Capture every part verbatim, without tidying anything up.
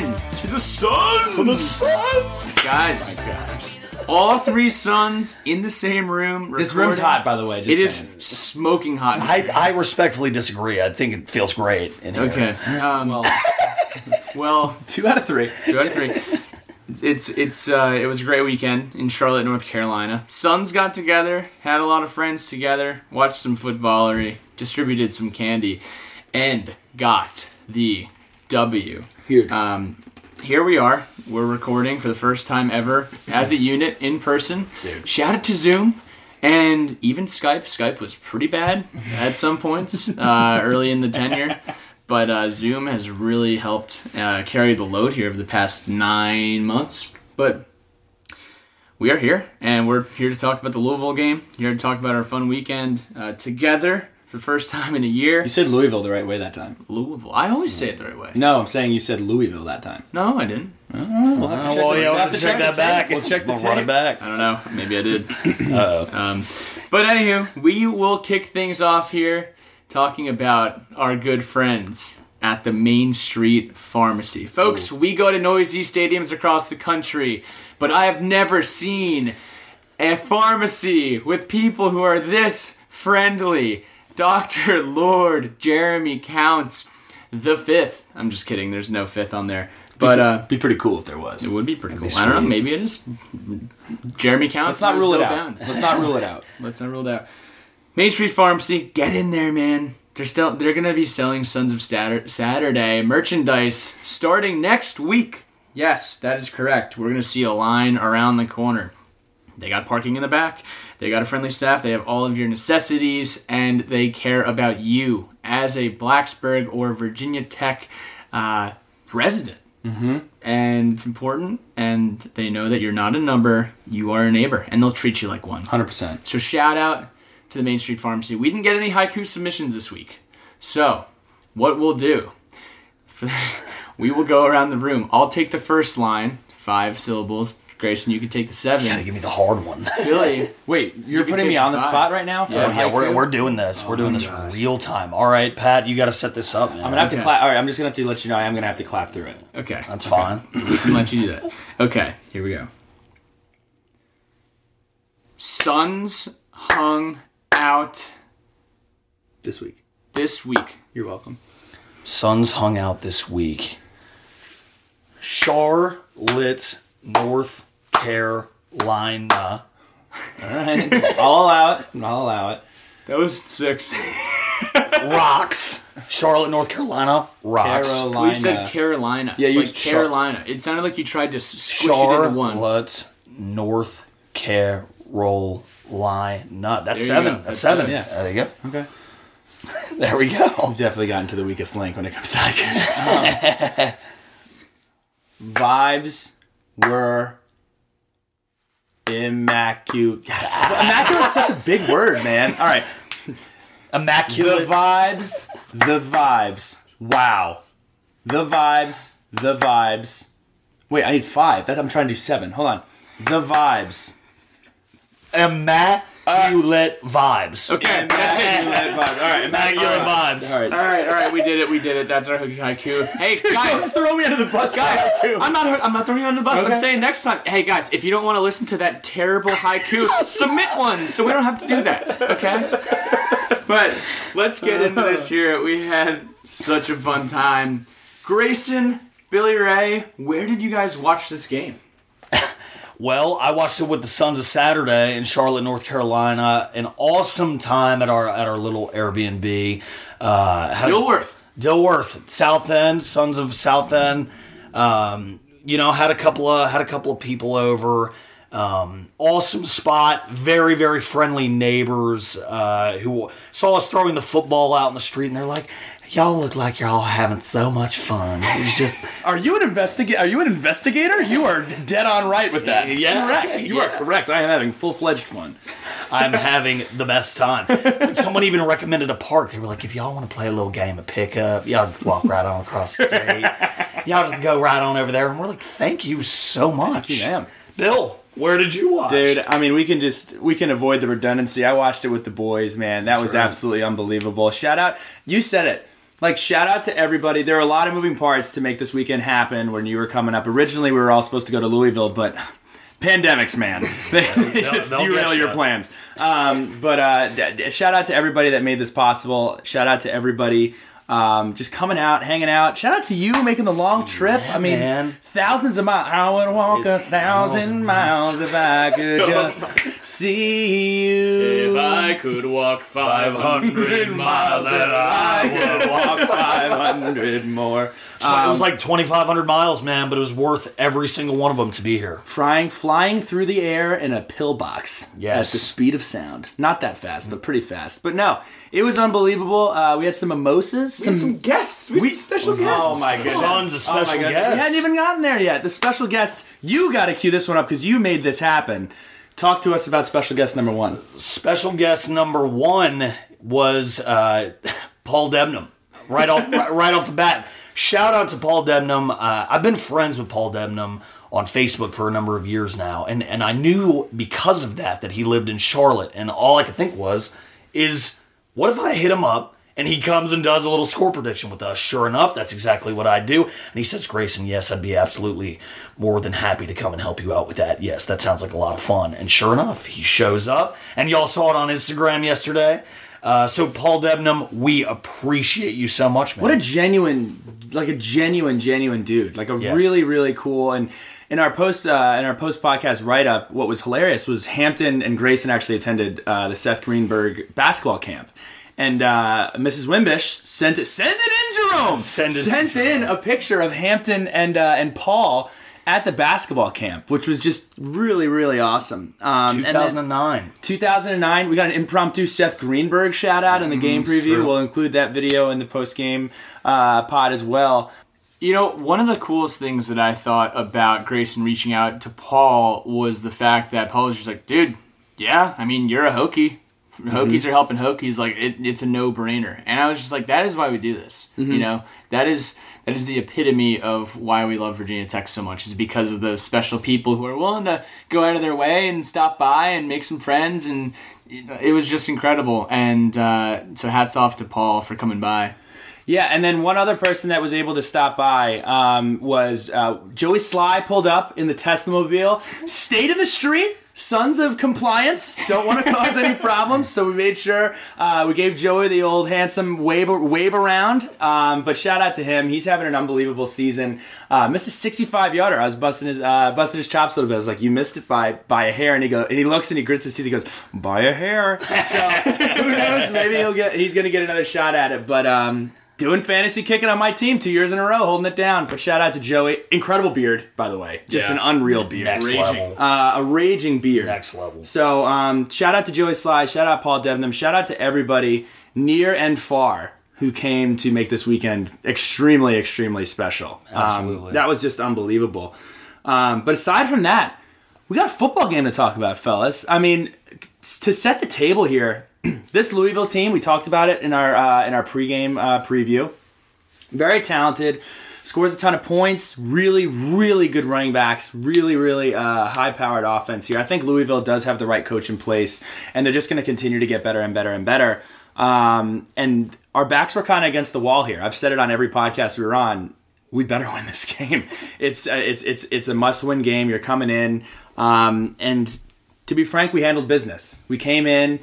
win to the Suns. To the Suns, guys. Oh my gosh. All three Suns in the same room. Recording. This room's hot, by the way. Just it saying. Is smoking hot. I, I respectfully disagree. I think it feels great. Okay. Um, well, well, two out of three. Two out of three. It's it's, it's uh, it was a great weekend in Charlotte, North Carolina. Suns got together, had a lot of friends together, watched some footballery, distributed some candy, and got the W. Huge. Um, Here we are. We're recording for the first time ever as a unit in person. Dude. Shout out to Zoom and even Skype. Skype was pretty bad at some points uh, early in the tenure. But uh, Zoom has really helped uh, carry the load here over the past nine months. But we are here, and we're here to talk about the Louisville game. Here to talk about our fun weekend uh, together. For the first time in a year. You said Louisville the right way that time. Louisville. I always say it the right way. No, I'm saying you said Louisville that time. No, I didn't. I don't know. We'll have to check, well, the, yeah, we'll have to check, check that back. We'll check the we'll run it back. I don't know. Maybe I did. Uh-oh. Um, but anywho, we will kick things off here talking about our good friends at the Main Street Pharmacy. Folks, ooh, we go to noisy stadiums across the country, but I have never seen a pharmacy with people who are this friendly. Doctor Lord Jeremy Counts the fifth. I'm just kidding. There's no fifth on there. But uh, it'd be pretty cool if there was. It would be pretty That'd cool. Be I don't know. Maybe it is. Jeremy Counts. Let's not rule no it out. Bounds. Let's not rule it out. Let's not rule it out. Main Street Pharmacy, get in there, man. They're still. They're gonna be selling Sons of Saturday merchandise starting next week. Yes, that is correct. We're gonna see a line around the corner. They got parking in the back. They got a friendly staff. They have all of your necessities, and they care about you as a Blacksburg or Virginia Tech uh, resident. Mm-hmm. And it's important, and they know that you're not a number. You are a neighbor, and they'll treat you like one. one hundred percent. So shout out to the Main Street Pharmacy. We didn't get any haiku submissions this week. So what we'll do, we will go around the room. I'll take the first line, five syllables. Grayson, you can take the seven. You gotta give me the hard one. Billy. Wait, you're you putting me on the, the spot right now? For yeah, yeah we're, we're doing this. Oh, we're doing this gosh. real time. All right, Pat, you gotta set this up. Man. I'm gonna have okay. to clap. All right, I'm just gonna have to let you know I am gonna have to clap through it. Okay. That's okay. fine. We can let you do that. Okay, here we go. Suns hung out. This week. This week. You're welcome. Suns hung out this week. Charlotte, North Carolina. All right. I'll allow it. I'll allow it. That was six. Rocks. Charlotte, North Carolina. Rocks. Carolina. Well, you said Carolina. Yeah, you like Char- Carolina. It sounded like you tried to squish Charlotte, it into one. Charlotte, North Carolina. That's seven. That's, That's seven. seven. Yeah. There you go. Okay. There we go. We've definitely gotten to the weakest link when it comes to that. um, vibes. Were immaculate. Yes. Immaculate is such a big word, man. All right. Immaculate. The vibes. The vibes. Wow. The vibes. The vibes. Wait, I need five. That, I'm trying to do seven. Hold on. The vibes. Immaculate uh, vibes. Okay, immaculate that's it. Immaculate vibes. All right, immaculate vibes. All right. all right, all right, we did it, we did it. That's our hooky haiku. Hey, dude, guys, don't throw me under the bus, guys. I'm not, I'm not throwing you under the bus. Okay. I'm saying next time. Hey, guys, if you don't want to listen to that terrible haiku, submit one, so we don't have to do that. Okay. But let's get into this here. We had such a fun time. Grayson, Billy Ray, where did you guys watch this game? Well, I watched it with the Sons of Saturday in Charlotte, North Carolina. An awesome time at our at our little Airbnb. Uh, Dilworth. Dilworth, South End, Sons of South End. Um, you know, had a couple of had a couple of people over. Um, awesome spot. Very very friendly neighbors uh, who saw us throwing the football out in the street, and they're like, y'all look like y'all having so much fun. It's just. Are you an investigator? Are you an investigator? You are dead on right with that. Yeah, correct. You yeah. are correct. I am having full fledged fun. I'm having the best time. Someone even recommended a park. They were like, if y'all want to play a little game of pickup, y'all just walk right on across the street. Y'all just go right on over there, and we're like, thank you so much. Thank you, ma'am. Bill. Where did you watch? Dude, I mean, we can just, we can avoid the redundancy. I watched it with the boys, man. That That's was right. absolutely unbelievable. Shout out. You said it. like, shout out to everybody. There are a lot of moving parts to make this weekend happen when you were coming up. Originally, we were all supposed to go to Louisville, but pandemics, man. They, they just derail your plans. Um, but uh, d- d- shout out to everybody that made this possible. Shout out to everybody um, just coming out, hanging out. Shout out to you making the long trip. Yeah, I mean, man. thousands of miles. I would walk it's a thousand, thousand miles if I could just see you. If I could walk five hundred miles, then I would walk five hundred more. Um, it was like twenty-five hundred miles, man, but it was worth every single one of them to be here. Flying, flying through the air in a pillbox yes. at the speed of sound. Not that fast, but pretty fast. But no, it was unbelievable. Uh, we had some mimosas. We some, had some guests. We, we had some special we, guests. Oh, my goodness. Tons of special oh guests. We hadn't even gotten there yet. The special guests, you got to cue this one up because you made this happen. Talk to us about special guest number one. Special guest number one was uh, Paul Debnam. Right off, right off the bat. Shout out to Paul Debnam. Uh, I've been friends with Paul Debnam on Facebook for a number of years now, and, and I knew because of that that he lived in Charlotte, and all I could think was, is what if I hit him up and he comes and does a little score prediction with us? Sure enough, that's exactly what I do. And he says, Grayson, yes, I'd be absolutely more than happy to come and help you out with that. Yes, that sounds like a lot of fun. And sure enough, he shows up, and y'all saw it on Instagram yesterday. Uh, so, Paul Debnam, we appreciate you so much, man. What a genuine, like a genuine, genuine dude. Like a yes. really, really cool. And in our post, uh, in our post podcast write up, what was hilarious was Hampton and Grayson actually attended uh, the Seth Greenberg basketball camp, and uh, Missus Wimbish sent it, send it in, Jerome. Send it sent in, Jerome. in a picture of Hampton and uh, and Paul at the basketball camp, which was just really, really awesome. Um, two thousand nine. And two thousand nine, we got an impromptu Seth Greenberg shout-out in the game preview. Sure. We'll include that video in the post-game uh, pod as well. You know, one of the coolest things that I thought about Grayson reaching out to Paul was the fact that Paul was just like, dude, yeah, I mean, you're a Hokie. Mm-hmm. Hokies are helping Hokies. Like, it, it's a no-brainer. And I was just like, that is why we do this. Mm-hmm. You know, that is... That is the epitome of why we love Virginia Tech so much, is because of those special people who are willing to go out of their way and stop by and make some friends. And it was just incredible. And uh, so hats off to Paul for coming by. Yeah, and then one other person that was able to stop by um, was uh, Joey Sly pulled up in the Tesla-mobile, stayed in the street. Sons of compliance, don't want to cause any problems, so we made sure uh, we gave Joey the old handsome wave wave around. Um, but shout out to him; he's having an unbelievable season. Uh, missed a sixty-five yarder. I was busting his uh, busting his chops a little bit. I was like, "You missed it by by a hair," and he go and he looks and he grits his teeth. He goes, "By a hair." So who knows? Maybe he'll get. He's gonna get another shot at it, but. Um, Doing fantasy kicking on my team two years in a row, holding it down. But shout out to Joey. Incredible beard, by the way. Just yeah. an unreal beard. Next raging. level. Uh, a raging beard. Next level. So um, shout out to Joey Sly. Shout out Paul Debnam. Shout out to everybody near and far who came to make this weekend extremely, extremely special. Absolutely. Um, that was just unbelievable. Um, but aside from that, we got a football game to talk about, fellas. I mean, to set the table here, this Louisville team, we talked about it in our uh, in our pregame uh, preview. Very talented, scores a ton of points. Really, really good running backs. Really, really uh, high-powered offense here. I think Louisville does have the right coach in place, and they're just going to continue to get better and better and better. Um, and our backs were kind of against the wall here. I've said it on every podcast we were on. We better win this game. It's uh, it's it's it's a must-win game. You're coming in, um, and to be frank, we handled business. We came in.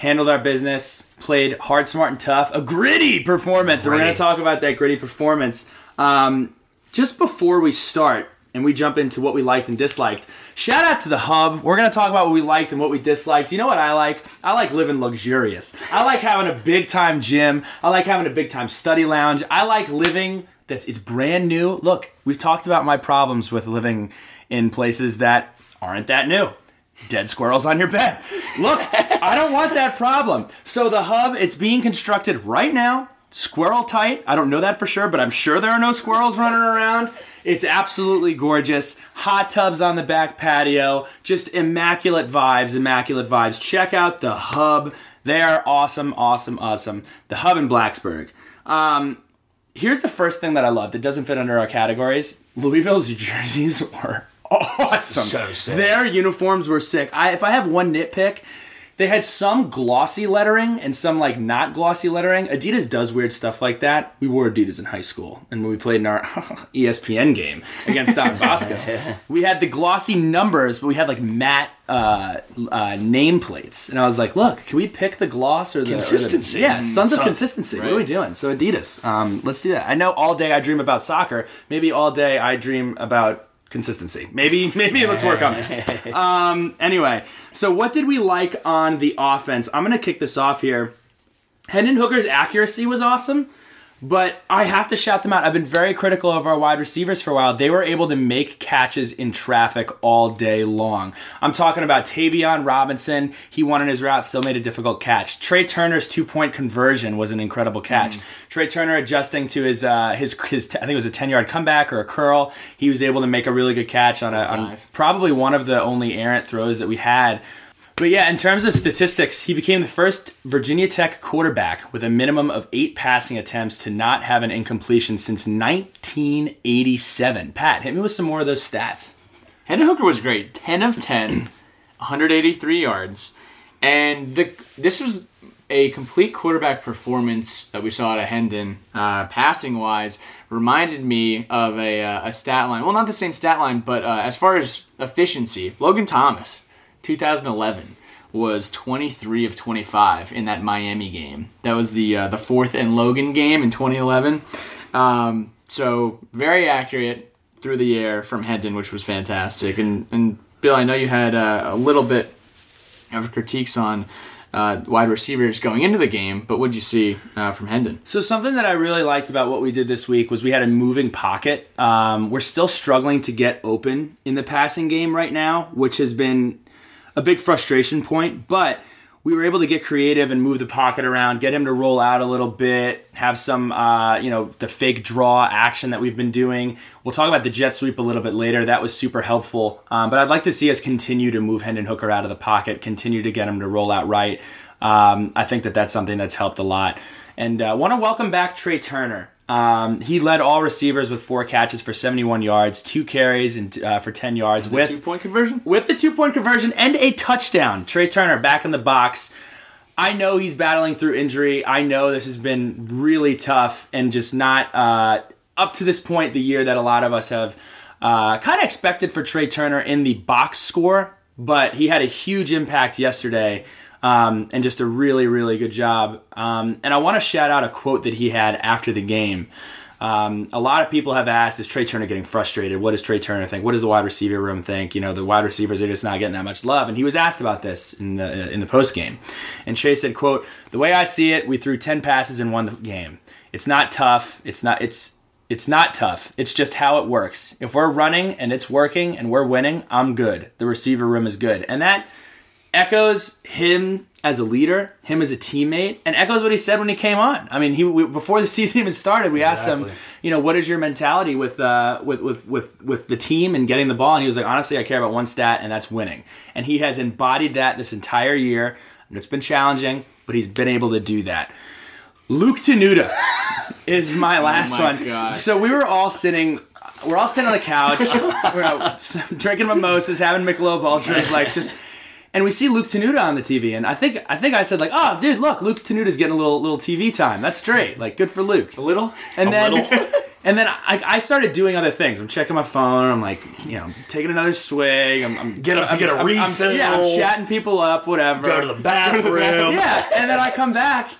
Handled our business, played hard, smart, and tough. A gritty performance, gritty. And we're going to talk about that gritty performance. Um, just before we start and we jump into what we liked and disliked, shout out to The Hub. We're going to talk about what we liked and what we disliked. You know what I like? I like living luxurious. I like having a big-time gym. I like having a big-time study lounge. I like living that's it's brand new. Look, we've talked about my problems with living in places that aren't that new. Dead squirrels on your bed. Look, I don't want that problem. So The Hub, it's being constructed right now, squirrel tight. I don't know that for sure, but I'm sure there are no squirrels running around. It's absolutely gorgeous. Hot tubs on the back patio. Just immaculate vibes, immaculate vibes. Check out The Hub. They are awesome, awesome, awesome. The Hub in Blacksburg. Um, here's the first thing that I loved. It doesn't fit under our categories. Louisville's jerseys were awesome. So sick. Their uniforms were sick. I, if I have one nitpick, They had some glossy lettering and some like not glossy lettering. Adidas does weird stuff like that. We wore Adidas in high school, and when we played in our E S P N game against Don Bosco, we had the glossy numbers, but we had like matte uh, uh, nameplates. And I was like, "Look, can we pick the gloss or the consistency? Or the, yeah, sons of consistency. Right. What are we doing?" So Adidas, um, let's do that. I know all day I dream about soccer. Maybe all day I dream about consistency. Maybe, maybe let's work on it. Um, anyway, so what did we like on the offense? I'm going to kick this off here. Hendon Hooker's accuracy was awesome, but I have to shout them out. I've been very critical of our wide receivers for a while. They were able to make catches in traffic all day long. I'm talking about Tavion Robinson. He won in his route, still made a difficult catch. Trey Turner's two-point conversion was an incredible catch. Mm. Trey Turner adjusting to his, uh, his, his t- I think it was a ten-yard comeback or a curl. He was able to make a really good catch on, a, on probably one of the only errant throws that we had. But yeah, in terms of statistics, he became the first Virginia Tech quarterback with a minimum of eight passing attempts to not have an incompletion since nineteen eighty-seven. Pat, hit me with some more of those stats. Hendon Hooker was great. ten of ten, one hundred eighty-three yards. And the, this was a complete quarterback performance that we saw out of Hendon, uh, passing-wise, reminded me of a, uh, a stat line. Well, not the same stat line, but uh, as far as efficiency, Logan Thomas. two thousand eleven was twenty-three of twenty-five in that Miami game. That was the uh, the fourth and Logan game in twenty eleven. Um, so very accurate through the air from Hendon, which was fantastic. And and Bill, I know you had uh, a little bit of critiques on uh, wide receivers going into the game, but what did you see uh, from Hendon? So something that I really liked about what we did this week was we had a moving pocket. Um, we're still struggling to get open in the passing game right now, which has been a big frustration point, but we were able to get creative and move the pocket around, get him to roll out a little bit, have some, uh, you know, the fake draw action that we've been doing. We'll talk about the jet sweep a little bit later. That was super helpful. Um, but I'd like to see us continue to move Hendon Hooker out of the pocket, continue to get him to roll out right. Um, I think that that's something that's helped a lot. And I uh, want to welcome back Trey Turner. Um, he led all receivers with four catches for seventy-one yards, two carries and uh, for ten yards with the two-point conversion, with the two-point conversion and a touchdown. Trey Turner back in the box. I know he's battling through injury. I know this has been really tough and just not uh, up to this point the year that a lot of us have uh, kind of expected for Trey Turner in the box score, but he had a huge impact yesterday. Um, and just a really, really good job. Um, and I want to shout out a quote that he had after the game. Um, a lot of people have asked, is Trey Turner getting frustrated? What does Trey Turner think? What does the wide receiver room think? You know, the wide receivers are just not getting that much love. And he was asked about this in the in the postgame. And Trey said, quote, "The way I see it, we threw ten passes and won the game. It's not tough. It's not, it's, It's not tough. It's just how it works. If we're running and it's working and we're winning, I'm good. The receiver room is good." And that echoes him as a leader, him as a teammate, and echoes what he said when he came on. I mean, he we, before the season even started, we asked exactly. him, you know, what is your mentality with, uh, with with with with the team and getting the ball? And he was like, honestly, I care about one stat, and that's winning. And he has embodied that this entire year, and it's been challenging, but he's been able to do that. Luke Tenuta is my last oh my one. God. So we were all sitting. We're all sitting on the couch, we're out, drinking mimosas, having Michelob Ultras, like just. And we see Luke Tenuta on the T V, and I think I think I said like, "Oh, dude, look, Luke Tenuta's getting a little little T V time. That's great. Like, good for Luke." A little, and a then, little. and then I, I started doing other things. I'm checking my phone. I'm like, you know, taking another swig. I'm, I'm get up, I'm, get a I'm, refill. I'm, yeah, I'm chatting people up, whatever. Go to the bathroom. Yeah, and then I come back.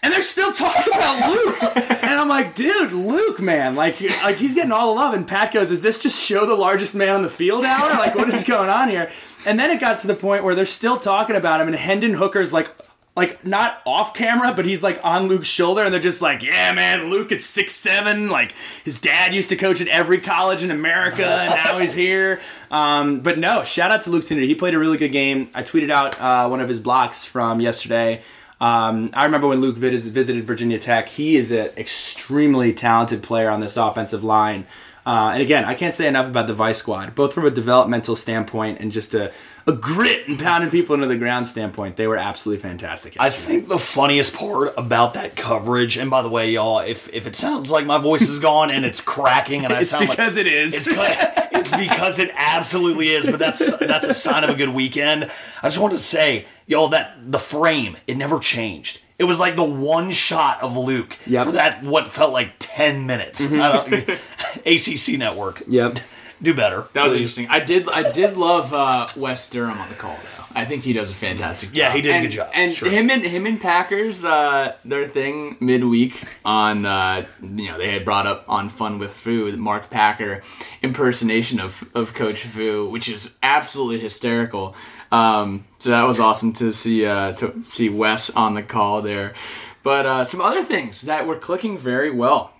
And they're still talking about Luke. And I'm like, dude, Luke, man. Like, like he's getting all the love. And Pat goes, is this just show the largest man on the field hour? Like, what is going on here? And then it got to the point where they're still talking about him. And Hendon Hooker's like, like not off camera, but he's like on Luke's shoulder. And they're just like, yeah, man, Luke is six seven. Like, his dad used to coach at every college in America. And now he's here. Um, but no, shout out to Luke Tenuta. He played a really good game. I tweeted out uh, one of his blocks from yesterday. Um, I remember when Luke visited Virginia Tech. He is an extremely talented player on this offensive line. Uh, and again, I can't say enough about the Vice Squad, both from a developmental standpoint and just a, a grit and pounding people into the ground standpoint. They were absolutely fantastic yesterday. I think the funniest part about that coverage, and by the way, y'all, if, if it sounds like my voice is gone and it's cracking and I sound like... It's because it is. It's it's because it absolutely is, but that's that's a sign of a good weekend. I just wanted to say, y'all, that the frame, it never changed. It was like the one shot of Luke yep. for that what felt like ten minutes. Mm-hmm. I don't, A C C Network. Yep. Do better. That was interesting. I did I did love uh, Wes Durham on the call, though. I think he does a fantastic yeah, job. Yeah, he did and, a good job. And sure. him and him and Packers, uh, their thing midweek on, uh, you know, they had brought up on Fun with Fu, Mark Packer impersonation of, of Coach Fu, which is absolutely hysterical. Um, so that was awesome to see uh, to see Wes on the call there. But uh, some other things that were clicking very well.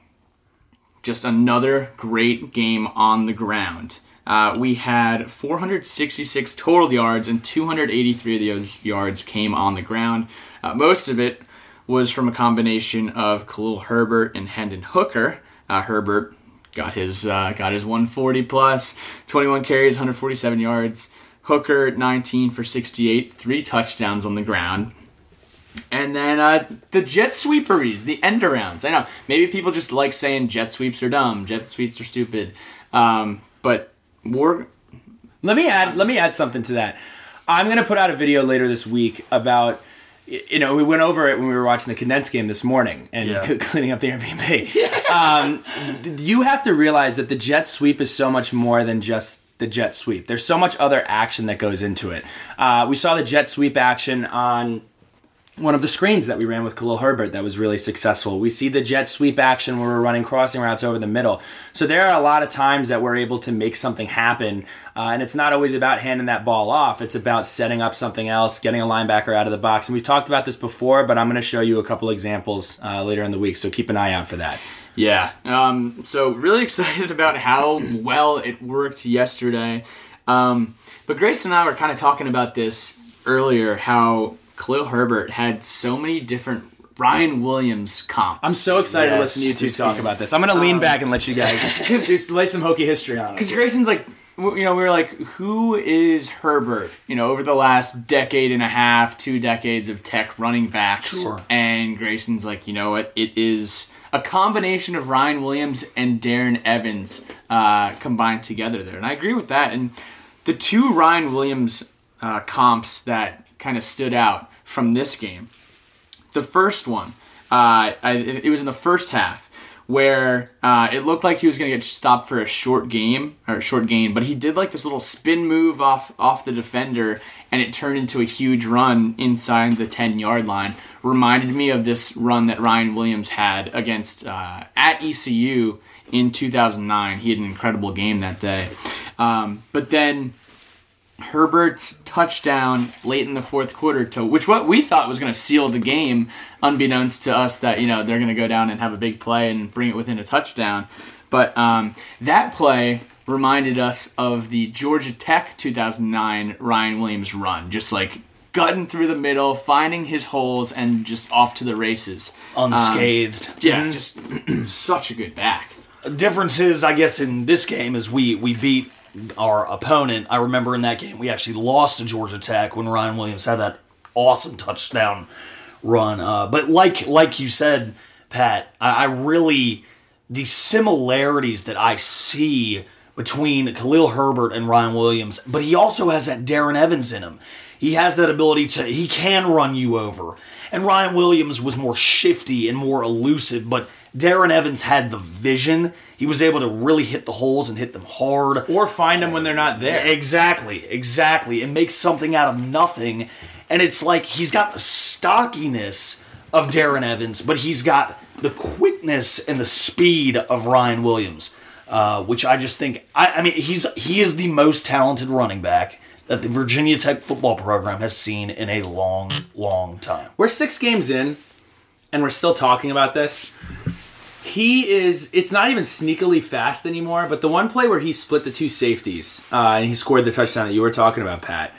Just another great game on the ground. Uh, we had four hundred sixty-six total yards, and two hundred eighty-three of those yards came on the ground. Uh, most of it was from a combination of Khalil Herbert and Hendon Hooker. Uh, Herbert got his uh, got his one forty plus, twenty-one carries, one forty-seven yards. Hooker, nineteen for sixty-eight, three touchdowns on the ground. And then uh, the jet sweeperies, the end arounds. I know, maybe people just like saying jet sweeps are dumb, jet sweeps are stupid. Um, but we're... Let me add, let me add something to that. I'm going to put out a video later this week about... You know, we went over it when we were watching the condensed game this morning and yeah. cleaning up the Airbnb. Yeah. Um, you have to realize that the jet sweep is so much more than just... the jet sweep. There's so much other action that goes into it. Uh, we saw the jet sweep action on one of the screens that we ran with Khalil Herbert that was really successful. We see the jet sweep action where we're running crossing routes over the middle. So there are a lot of times that we're able to make something happen, uh, and it's not always about handing that ball off. It's about setting up something else, getting a linebacker out of the box. And we've talked about this before, but I'm going to show you a couple examples uh, later in the week, so keep an eye out for that. Yeah, um, so really excited about how well it worked yesterday. Um, but Grace and I were kind of talking about this earlier, how Khalil Herbert had so many different Ryan Williams comps. I'm so excited yes, to listen to you two talk game. About this. I'm going to lean um, back and let you guys just lay some hokey history on it. Because Grayson's like, you know, we were like, who is Herbert? You know, over the last decade and a half, two decades of Tech running backs. Sure. And Grayson's like, you know what, it is... a combination of Ryan Williams and Darren Evans uh, combined together there. And I agree with that. And the two Ryan Williams uh, comps that kind of stood out from this game, the first one, uh, I, it was in the first half where uh, it looked like he was going to get stopped for a short game or a short gain, but he did like this little spin move off, off the defender, and it turned into a huge run inside the ten-yard line. Reminded me of this run that Ryan Williams had against uh, at E C U in two thousand nine. He had an incredible game that day. Um, but then Herbert's touchdown late in the fourth quarter, to which what we thought was going to seal the game, unbeknownst to us that, you know, they're going to go down and have a big play and bring it within a touchdown. But um, that play reminded us of the Georgia Tech two thousand nine Ryan Williams run, just like gutting through the middle, finding his holes, and just off to the races. Unscathed. Um, yeah, just such a good back. The difference is, I guess, in this game is we, we beat our opponent. I remember in that game we actually lost to Georgia Tech when Ryan Williams had that awesome touchdown run. Uh, but like like you said, Pat, I, I really... the similarities that I see between Khalil Herbert and Ryan Williams, but he also has that Darren Evans in him. He has that ability to, he can run you over. And Ryan Williams was more shifty and more elusive, but Darren Evans had the vision. He was able to really hit the holes and hit them hard. Or find them when they're not there. Exactly, exactly. And make something out of nothing. And it's like he's got the stockiness of Darren Evans, but he's got the quickness and the speed of Ryan Williams, uh, which I just think, I, I mean, he's he is the most talented running back that the Virginia Tech football program has seen in a long, long time. We're six games in, and we're still talking about this. He is, it's not even sneakily fast anymore, but the one play where he split the two safeties, uh, and he scored the touchdown that you were talking about, Pat,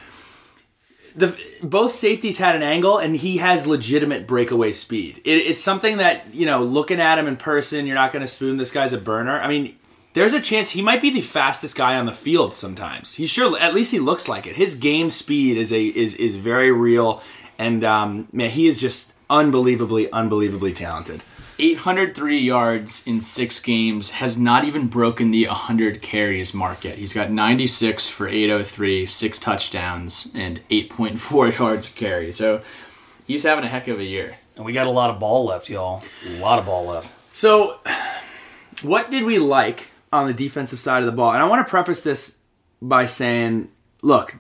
the both safeties had an angle, and he has legitimate breakaway speed. It, it's something that, you know, looking at him in person, you're not going to spoon this guy's a burner. I mean... there's a chance he might be the fastest guy on the field sometimes. He sure, at least he looks like it. His game speed is a is is very real, and um, man, he is just unbelievably, unbelievably talented. eight hundred three yards in six games, has not even broken the one hundred carries mark yet. He's got ninety-six for eight oh three, six touchdowns, and eight point four yards a carry. So he's having a heck of a year. And we got a lot of ball left, y'all. A lot of ball left. So what did we like on the defensive side of the ball? And I want to preface this by saying, look,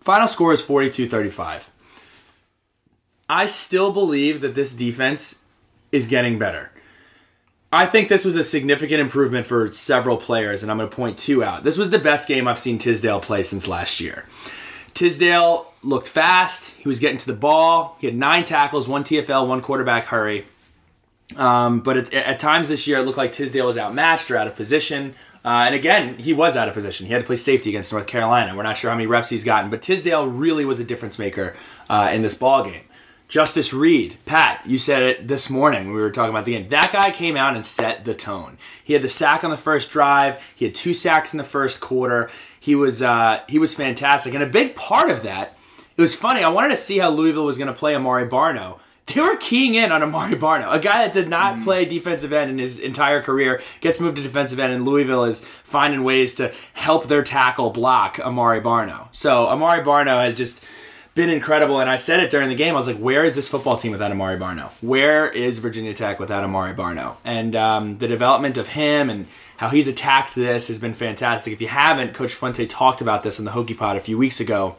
final score is forty-two thirty-five. I still believe that this defense is getting better. I think this was a significant improvement for several players, and I'm going to point two out. This was the best game I've seen Tisdale play since last year. Tisdale looked fast. He was getting to the ball. He had nine tackles, one T F L, one quarterback hurry. Um, but at, at times this year, it looked like Tisdale was outmatched or out of position. Uh, and again, he was out of position. He had to play safety against North Carolina. We're not sure how many reps he's gotten, but Tisdale really was a difference maker uh, in this ball game. Justice Reed, Pat, you said it this morning when we were talking about the game. That guy came out and set the tone. He had the sack on the first drive. He had two sacks in the first quarter. He was uh, he was fantastic. And a big part of that, it was funny. I wanted to see how Louisville was going to play Amari Barno. They were keying in on Amari Barno, a guy that did not mm. play defensive end in his entire career, gets moved to defensive end, and Louisville is finding ways to help their tackle block Amari Barno. So Amari Barno has just been incredible, and I said it during the game. I was like, where is this football team without Amari Barno? Where is Virginia Tech without Amari Barno? And um, the development of him and how he's attacked this has been fantastic. If you haven't, Coach Fuente talked about this in the Hokie Pod a few weeks ago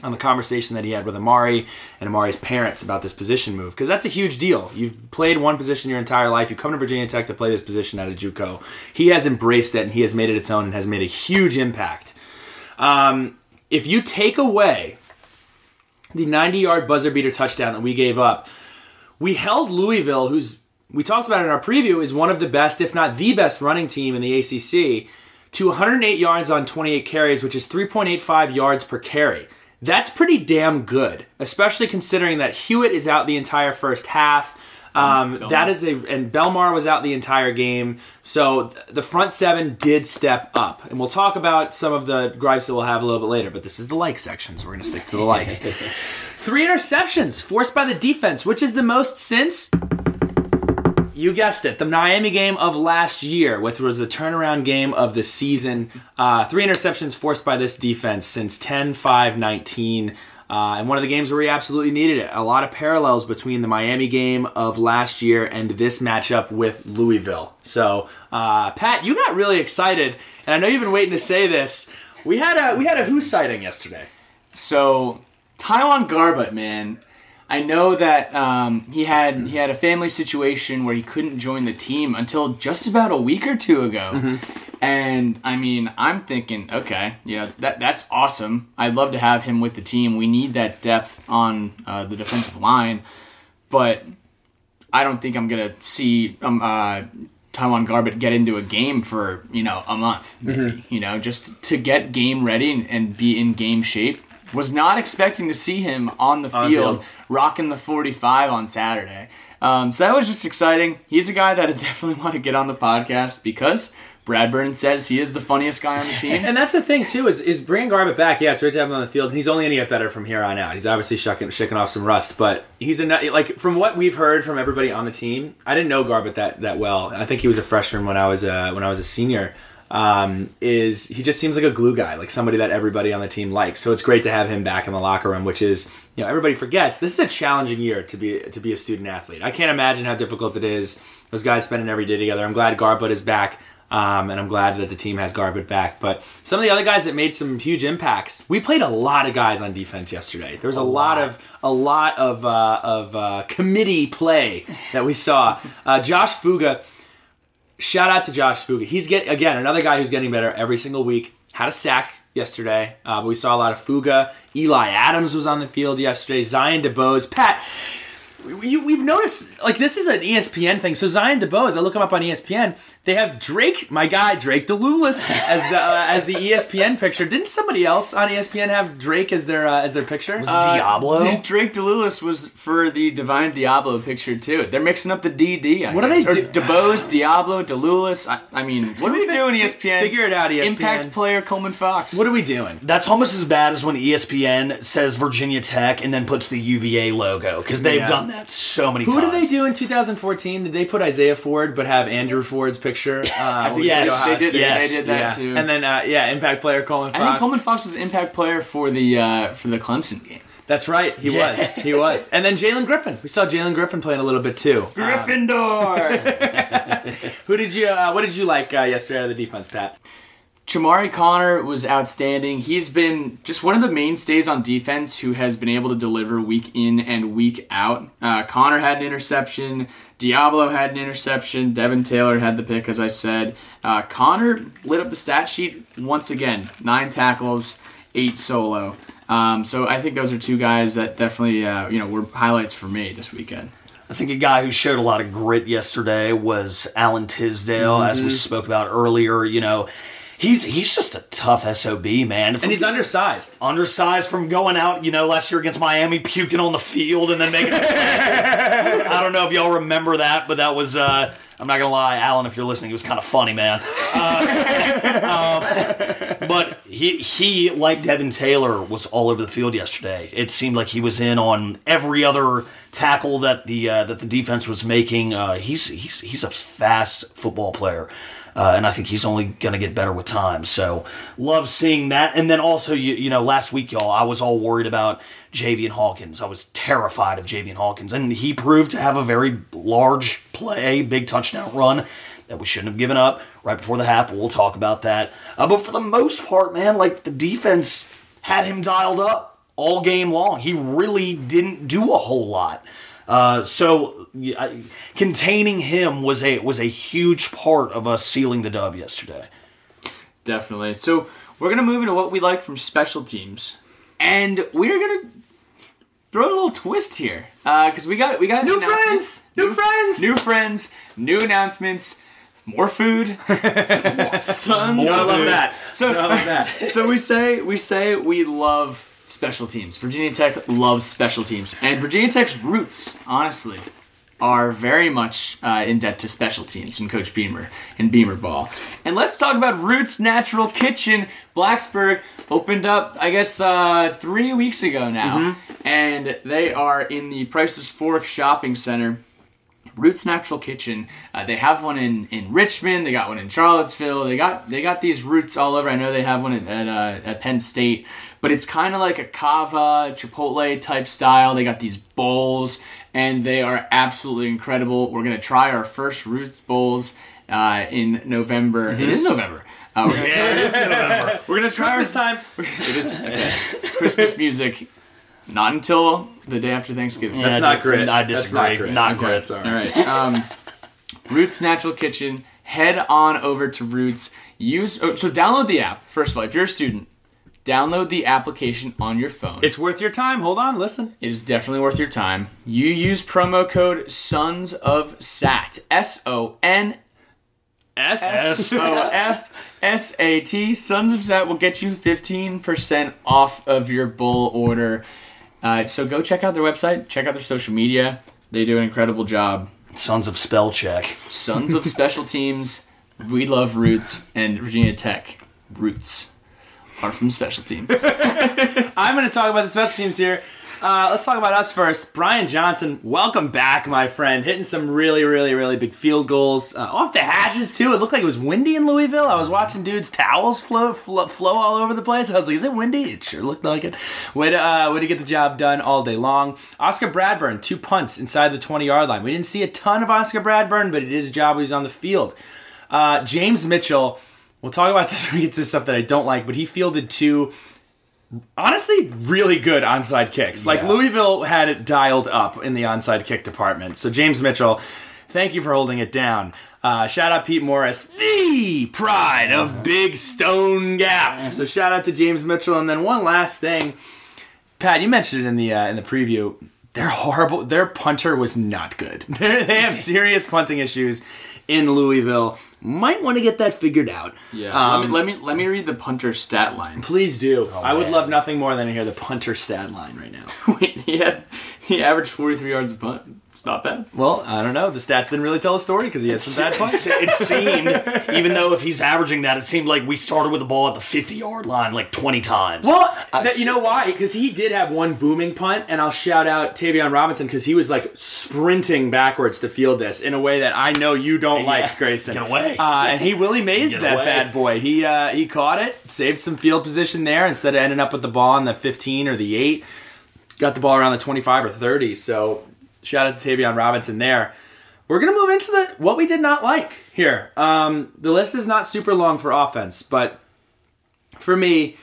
on the conversation that he had with Amari and Amari's parents about this position move, because that's a huge deal. You've played one position your entire life. You come to Virginia Tech to play this position out of JUCO. He has embraced it, and he has made it its own and has made a huge impact. Um, if you take away the ninety-yard buzzer beater touchdown that we gave up, we held Louisville, who's, we talked about it in our preview, is one of the best, if not the best, running team in the A C C, to one hundred eight yards on twenty-eight carries, which is three point eight five yards per carry. That's pretty damn good, especially considering that Hewitt is out the entire first half. Um, that is a, and Belmar was out the entire game. So th- the front seven did step up. And we'll talk about some of the gripes that we'll have a little bit later, but this is the like section, so we're going to stick to the likes. Three interceptions forced by the defense, which is the most since, you guessed it, the Miami game of last year, which was the turnaround game of the season. Uh, three interceptions forced by this defense since ten five nineteen. Uh, and one of the games where we absolutely needed it. A lot of parallels between the Miami game of last year and this matchup with Louisville. So, uh, Pat, you got really excited, and I know you've been waiting to say this. We had a we had a who sighting yesterday. So, Tywon Garbutt, man, I know that um, he had he had a family situation where he couldn't join the team until just about a week or two ago. Mm-hmm. And, I mean, I'm thinking, okay, you know, that that's awesome. I'd love to have him with the team. We need that depth on uh, the defensive line. But I don't think I'm going to see um, uh, Tywon Garbutt get into a game for, you know, a month, maybe. Mm-hmm. You know, just to get game ready and, and be in game shape. Was not expecting to see him on the field, on the field. Rocking the forty-five on Saturday. Um, so that was just exciting. He's a guy that I definitely want to get on the podcast because Bradburn says he is the funniest guy on the team. And that's the thing, too, is, is bringing Garbutt back. Yeah, it's great to have him on the field, and he's only going to get better from here on out. He's obviously shucking, shaking off some rust, but he's a, like, from what we've heard from everybody on the team, I didn't know Garbutt that, that well. I think he was a freshman when I was a, when I was a senior. Um, is he just seems like a glue guy, like somebody that everybody on the team likes. So it's great to have him back in the locker room, which is, you know, everybody forgets this is a challenging year to be to be a student athlete. I can't imagine how difficult it is. Those guys spending every day together. I'm glad Garbutt is back. Um, and I'm glad that the team has Garbutt back. But some of the other guys that made some huge impacts, we played a lot of guys on defense yesterday. There was a, a lot. lot of a lot of uh, of uh, committee play that we saw. Uh, Josh Fuga, shout out to Josh Fuga. He's get again another guy who's getting better every single week. Had a sack yesterday, uh, but we saw a lot of Fuga. Eli Adams was on the field yesterday. Zion DeBose, Pat. We've noticed, like, this is an E S P N thing. So Zion DeBose, I look him up on E S P N. They have Drake, my guy, Drake DeIuliis as the uh, as the E S P N picture. Didn't somebody else on E S P N have Drake as their uh, as their picture? Was it Diablo? Uh, Drake DeIuliis was for the Divine Deablo picture too. They're mixing up the D D. I what guess. Are they doing? DeBose, Diablo, DeIuliis. I, I mean, what are we doing? E S P N, figure it out. E S P N impact player Coleman Fox. What are we doing? That's almost as bad as when E S P N says Virginia Tech and then puts the U V A logo because they've yeah. done that so many Who times. Who did they do in two thousand fourteen? Did they put Isaiah Ford but have Andrew Ford's picture? Uh, yes, they did, yes, they did that yeah. too. And then, uh, yeah, impact player Coleman Fox. I think Coleman Fox was an impact player for the uh, for the Clemson game. That's right, he yeah. was. He was. And then Jalen Griffin. We saw Jalen Griffin playing a little bit too. Gryffindor. Um, who did you? Uh, what did you like uh, yesterday out of the defense, Pat? Chamari Conner was outstanding. He's been just one of the mainstays on defense who has been able to deliver week in and week out. Uh, Connor had an interception. Diablo had an interception. Devin Taylor had the pick, as I said. Uh, Connor lit up the stat sheet once again. Nine tackles, eight solo. Um, so I think those are two guys that definitely uh, you know were highlights for me this weekend. I think a guy who showed a lot of grit yesterday was Alan Tisdale, mm-hmm. as we spoke about earlier. You know, He's he's just a tough S O B, man. From, and he's undersized. Undersized from going out, you know, last year against Miami, puking on the field and then making a play. I don't know if y'all remember that, but that was, uh, I'm not going to lie, Alan, if you're listening, it was kind of funny, man. Uh, um, but he, he, like Devin Taylor, was all over the field yesterday. It seemed like he was in on every other tackle that the uh, that the defense was making. Uh, he's, he's, he's a fast football player. Uh, and I think he's only going to get better with time. So love seeing that. And then also, you, you know, last week, y'all, I was all worried about Javian Hawkins. I was terrified of Javian Hawkins. And he proved to have a very large play, big touchdown run that we shouldn't have given up right before the half. We'll talk about that. Uh, but for the most part, man, like the defense had him dialed up all game long. He really didn't do a whole lot. Uh, so uh, containing him was a was a huge part of us sealing the dub yesterday. Definitely. So we're gonna move into what we like from special teams, and we're gonna throw a little twist here because uh, we got we got new friends, new, new friends, new friends, new announcements. More food, sons. More I love food. That. So no, I love that. So we say we say we love. Special teams. Virginia Tech loves special teams. And Virginia Tech's roots, honestly, are very much uh, in debt to special teams and Coach Beamer and Beamer Ball. And let's talk about Roots Natural Kitchen. Blacksburg opened up, I guess, uh, three weeks ago now. Mm-hmm. And they are in the Price's Fork Shopping Center. Roots Natural Kitchen. Uh, they have one in, in Richmond. They got one in Charlottesville. They got they got these roots all over. I know they have one at at, uh, at Penn State, but it's kind of like a cava Chipotle type style. They got these bowls, and they are absolutely incredible. We're gonna try our first Roots bowls uh, in November. Mm-hmm. It is November. Uh, we're yeah, it is November. We're gonna try Christmas our time. It is okay. Christmas music. Not until the day after Thanksgiving. Yeah, that's not great. I disagree. That's not great. Not great. Okay, sorry. All right. Um, Roots Natural Kitchen. Head on over to Roots. Use oh, so download the app. First of all, if you're a student, download the application on your phone. It's worth your time. Hold on, listen. It is definitely worth your time. You use promo code Sons of Sat. S O N S O F. S A T, Sons of Sat will get you fifteen percent off of your bowl order. Uh, so go check out their website, check out their social media. They do an incredible job. Sons of Spell Check. Sons of Special Teams. We love Roots, and Virginia Tech Roots are from special teams. I'm going to talk about the special teams here. Uh, let's talk about us first. Brian Johnson, welcome back, my friend. Hitting some really, really, really big field goals. Uh, off the hashes, too. It looked like it was windy in Louisville. I was watching dudes' towels flow flow, flow all over the place. I was like, is it windy? It sure looked like it. Way to, uh, way to get the job done all day long. Oscar Bradburn, two punts inside the twenty-yard line. We didn't see a ton of Oscar Bradburn, but it is a job when he's on the field. Uh, James Mitchell, we'll talk about this when we get to stuff that I don't like, but he fielded two honestly really good onside kicks. Like yeah. Louisville had it dialed up in the onside kick department. So James Mitchell, thank you for holding it down. Uh, shout out Pete Morris, the pride of Big Stone Gap. So shout out to James Mitchell. And then one last thing, Pat, you mentioned it in the uh, in the preview. They're horrible. Their punter was not good. They're, they have serious punting issues in Louisville. might want to get that figured out. Yeah. Um, let, me, let me let me read the punter stat line. Please do. Oh, I man. would love nothing more than to hear the punter stat line right now. Wait, he had he averaged forty-three yards a punt. It's not bad. Well, I don't know. The stats didn't really tell a story because he had some bad punts. It seemed, even though if he's averaging that, it seemed like we started with the ball at the fifty-yard line like twenty times. Well, uh, th- you know why? Because he did have one booming punt, and I'll shout out Tavion Robinson because he was like sprinting backwards to field this in a way that I know you don't yeah. like, Grayson. Get away. Uh, and he Willie Mays that away. bad boy. He, uh, he caught it, saved some field position there instead of ending up with the ball on the fifteen or the eight. Got the ball around the twenty-five or thirty, so... Shout out to Tavion Robinson there. We're going to move into the what we did not like here. Um, the list is not super long for offense, but for me,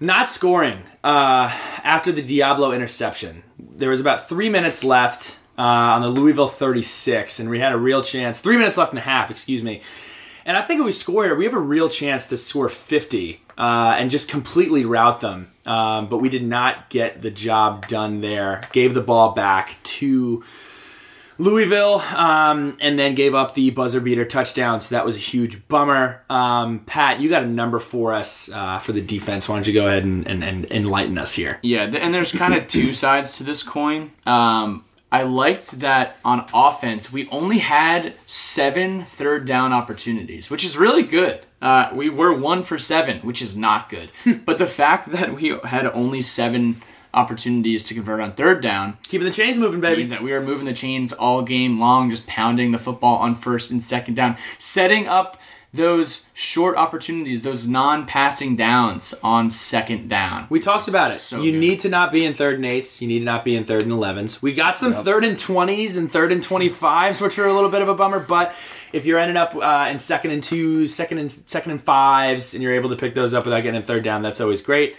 not scoring uh, after the Deablo interception. There was about three minutes left uh, on the Louisville thirty-six, and we had a real chance. Three minutes left and a half, excuse me. And I think if we score here, we have a real chance to score fifty uh, and just completely rout them. Um, but we did not get the job done there. Gave the ball back to Louisville um, and then gave up the buzzer beater touchdown. So that was a huge bummer. Um, Pat, you got a number for us uh, for the defense. Why don't you go ahead and, and, and enlighten us here? Yeah, and there's kind of two sides to this coin. Um, I liked that on offense, we only had seven third down opportunities, which is really good. Uh, we were one for seven, which is not good. But the fact that we had only seven opportunities to convert on third down... Keeping the chains moving, baby. Means that we were moving the chains all game long, just pounding the football on first and second down, setting up those short opportunities, those non-passing downs on second down. We talked about it. So you good. need to not be in third and eights. You need to not be in third and elevens. We got some yep. third and twenties and third and twenty-fives, which are a little bit of a bummer. But if you're ending up uh, in second and twos, second and second and fives, and you're able to pick those up without getting a third down, that's always great.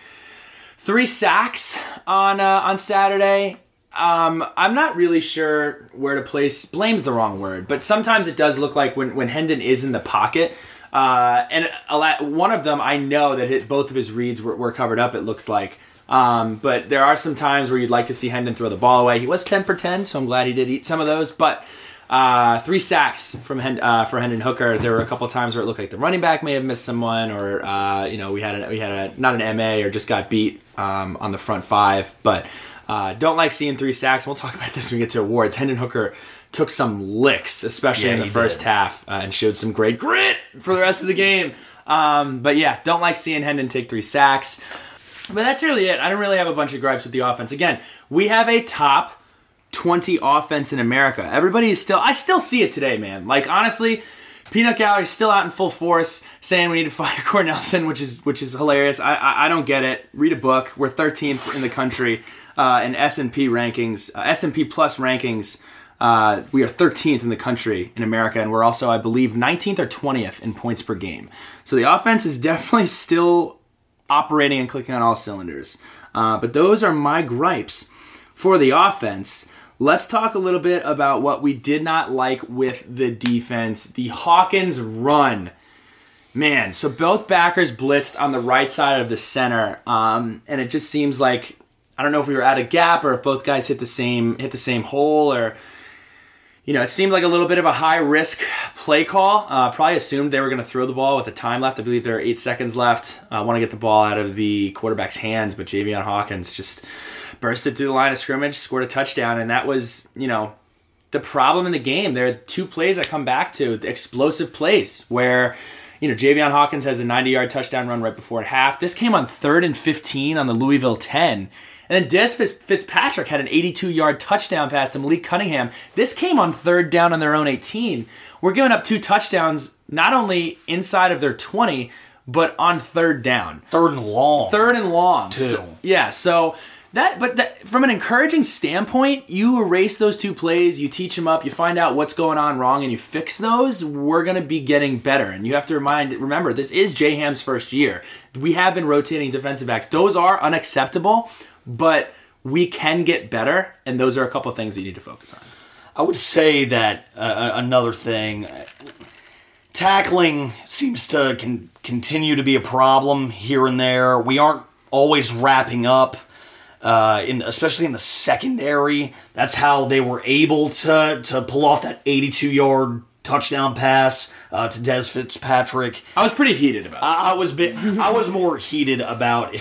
Three sacks on uh, on Saturday. Um, I'm not really sure where to place. Blame's the wrong word, but sometimes it does look like when, when Hendon is in the pocket, uh, and a lot, one of them I know that hit, both of his reads were, were covered up, it looked like. Um, but there are some times where you'd like to see Hendon throw the ball away. He was ten for ten, so I'm glad he did eat some of those. But uh, three sacks from Hend- uh, for Hendon Hooker. There were a couple times where it looked like the running back may have missed someone, or uh, you know we had a, we had a, not an M A or just got beat um, on the front five, but. Uh, don't like seeing three sacks. We'll talk about this when we get to awards. Hendon Hooker took some licks, especially yeah, in the first did. half, uh, and showed some great grit for the rest of the game. Um, but yeah, don't like seeing Hendon take three sacks. But that's really it. I don't really have a bunch of gripes with the offense. Again, we have a top twenty offense in America. Everybody is still... I still see it today, man. Like, honestly... Peanut Gallery's still out in full force saying we need to fire Cornelison, which is which is hilarious. I, I I don't get it. Read a book. We're thirteenth in the country uh, in S and P rankings, uh, S and P Plus rankings. Uh, we are thirteenth in the country in America, and we're also, I believe, nineteenth or twentieth in points per game. So the offense is definitely still operating and clicking on all cylinders. Uh, but those are my gripes for the offense. Let's talk a little bit about what we did not like with the defense. The Hawkins run. Man, so both backers blitzed on the right side of the center. Um, and it just seems like, I don't know if we were out of gap or if both guys hit the same hit the same hole, or, you know, it seemed like a little bit of a high-risk play call. Uh, probably assumed they were going to throw the ball with the time left. I believe there are eight seconds left. I uh, want to get the ball out of the quarterback's hands, but Javian Hawkins just... bursted through the line of scrimmage, scored a touchdown, and that was, you know, the problem in the game. There are two plays I come back to, the explosive plays, where, you know, Javian Hawkins has a ninety-yard touchdown run right before half. This came on third and fifteen on the Louisville ten. And then Des Fitzpatrick had an eighty-two-yard touchdown pass to Malik Cunningham. This came on third down on their own eighteen. We're giving up two touchdowns, not only inside of their twenty, but on third down. Third and long. Third and long. Two. So, yeah, so... That, but that, from an encouraging standpoint, you erase those two plays, you teach them up, you find out what's going on wrong, and you fix those. We're going to be getting better, and you have to remind, remember, this is Jay Ham's first year. We have been rotating defensive backs; those are unacceptable, but we can get better, and those are a couple of things that you need to focus on. I would say that uh, another thing, tackling seems to con- continue to be a problem here and there. We aren't always wrapping up. Uh, in especially in the secondary, that's how they were able to to pull off that eighty-two-yard touchdown pass uh, to Des Fitzpatrick. I was pretty heated about that. I, I was bit, I was more heated about,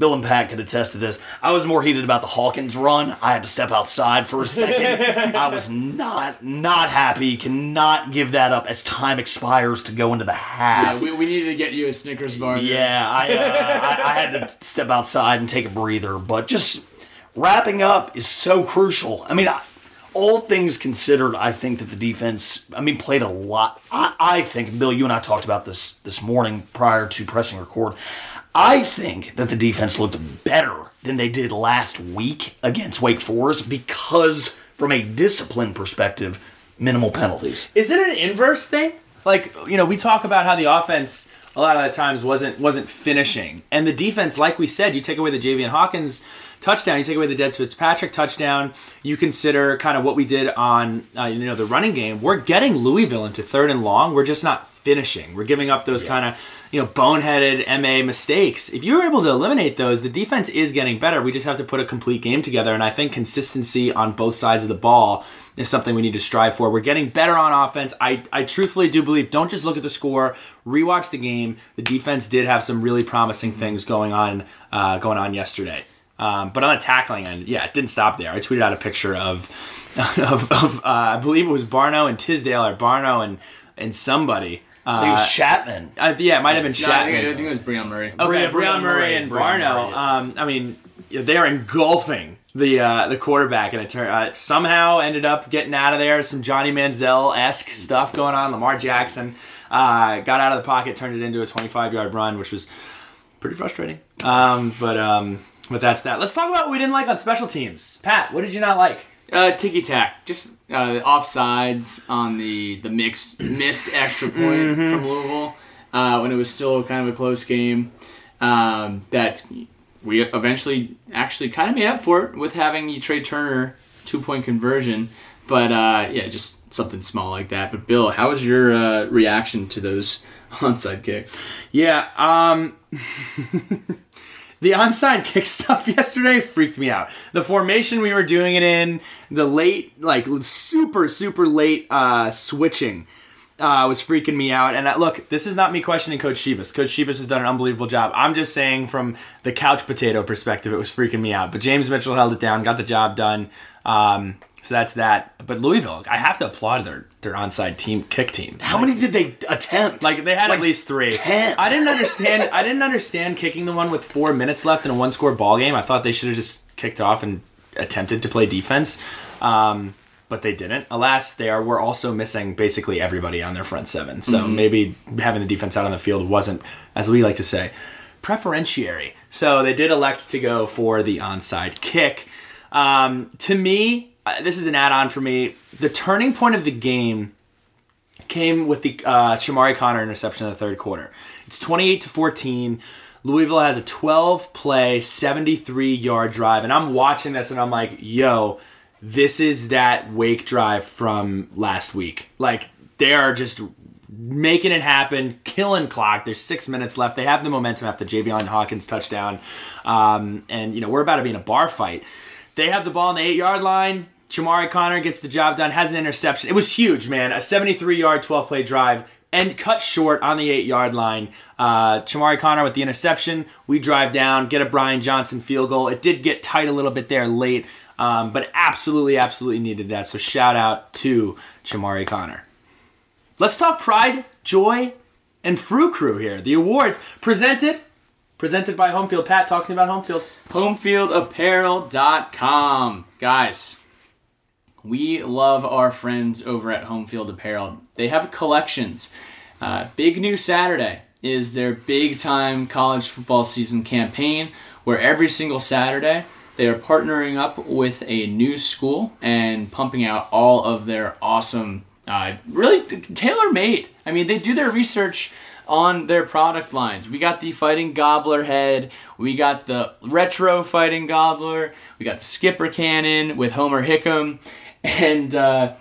Bill and Pat could attest to this, I was more heated about the Hawkins run. I had to step outside for a second. I was not not happy. Cannot give that up as time expires to go into the half. Yeah, we, we needed to get you a Snickers bar. Yeah, I, uh, I, I had to step outside and take a breather. But just wrapping up is so crucial. I mean, I, all things considered, I think that the defense, I mean, played a lot. I, I think, Bill, you and I talked about this this morning prior to pressing record. I think that the defense looked better than they did last week against Wake Forest because, from a discipline perspective, minimal penalties. Is it an inverse thing? Like, you know, we talk about how the offense a lot of the times wasn't wasn't finishing. And the defense, like we said, you take away the Javian Hawkins touchdown, you take away the Des Fitzpatrick touchdown, you consider kind of what we did on, uh, you know, the running game. We're getting Louisville into third and long. We're just not finishing. We're giving up those yeah. kind of, you know, boneheaded M A mistakes. If you're able to eliminate those, the defense is getting better. We just have to put a complete game together, and I think consistency on both sides of the ball is something we need to strive for. We're getting better on offense. I, I truthfully do believe, don't just look at the score, rewatch the game. The defense did have some really promising things going on uh, going on yesterday. Um, but on the tackling end, yeah, it didn't stop there. I tweeted out a picture of, of, of uh, I believe it was Barno and Tisdale, or Barno and, and somebody. I think it was Chapman. Uh, yeah, it might have been no, Chapman. I think, I think it was Breon Murray. Okay, Breon, Breon Murray and Breon Barno. Murray. Um, I mean, they are engulfing the uh, the quarterback, and it turn, uh, somehow ended up getting out of there. Some Johnny Manziel-esque stuff going on. Lamar Jackson uh, got out of the pocket, turned it into a twenty-five-yard run, which was pretty frustrating. Um, but um, but that's that. Let's talk about what we didn't like on special teams. Pat, what did you not like? Uh, ticky tack, just uh, offsides on the the mixed missed extra point mm-hmm. from Louisville uh, when it was still kind of a close game. Um, that we eventually actually kind of made up for it with having the Trey Turner two point conversion, but uh, yeah, just something small like that. But Bill, how was your uh, reaction to those onside kicks? Yeah. Um... The onside kick stuff yesterday freaked me out. The formation we were doing it in, the late, like super, super late uh, switching uh, was freaking me out. And I, look, this is not me questioning Coach Shebus. Coach Shebus has done an unbelievable job. I'm just saying from the couch potato perspective, it was freaking me out. But James Mitchell held it down, got the job done. Um, so that's that. But Louisville, I have to applaud their their onside team kick team. How like, many did they attempt? Like they had like at least three. Ten. I didn't understand. I didn't understand kicking the one with four minutes left in a one score ball game. I thought they should have just kicked off and attempted to play defense, um, but they didn't. Alas, they are. We're also missing basically everybody on their front seven. So mm-hmm. maybe having the defense out on the field wasn't, as we like to say, preferentiary. So they did elect to go for the onside kick. Um, to me. This is an add-on for me. The turning point of the game came with the uh, Chamari Conner interception in the third quarter. It's twenty-eight to fourteen. Louisville has a twelve-play, seventy-three-yard drive. And I'm watching this, and I'm like, yo, this is that Wake drive from last week. Like, they are just making it happen, killing clock. There's six minutes left. They have the momentum after Javian Hawkins' touchdown. Um, and, you know, we're about to be in a bar fight. They have the ball on the eight-yard line. Chamari Conner gets the job done, has an interception. It was huge, man. A seventy-three-yard, twelve-play drive, and cut short on the eight-yard line. Uh, Chamari Conner with the interception. We drive down, get a Brian Johnson field goal. It did get tight a little bit there late, um, but absolutely, absolutely needed that. So shout-out to Chamari Conner. Let's talk Pride, Joy, and Fru Crew here. The awards presented... Presented by Homefield. Pat, talk to me about Homefield. Homefield Apparel dot com. Guys, we love our friends over at Homefield Apparel. They have collections. Uh, Big New Saturday is their big-time college football season campaign where every single Saturday they are partnering up with a new school and pumping out all of their awesome, uh, really tailor-made. I mean, they do their research on their product lines. We got the Fighting Gobbler head, we got the Retro Fighting Gobbler, we got the Skipper Cannon with Homer Hickam, and uh,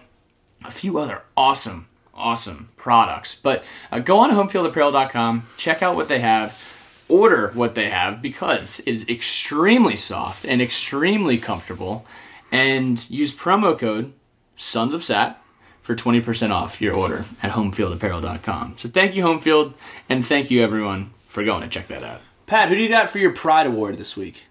a few other awesome, awesome products. But uh, go on to homefield apparel dot com, check out what they have, order what they have, because it is extremely soft and extremely comfortable, and use promo code SONSOFSAT for twenty percent off your order at home field apparel dot com. So thank you, Home Field, and thank you, everyone, for going to check that out. Pat, who do you got for your Pride Award this week?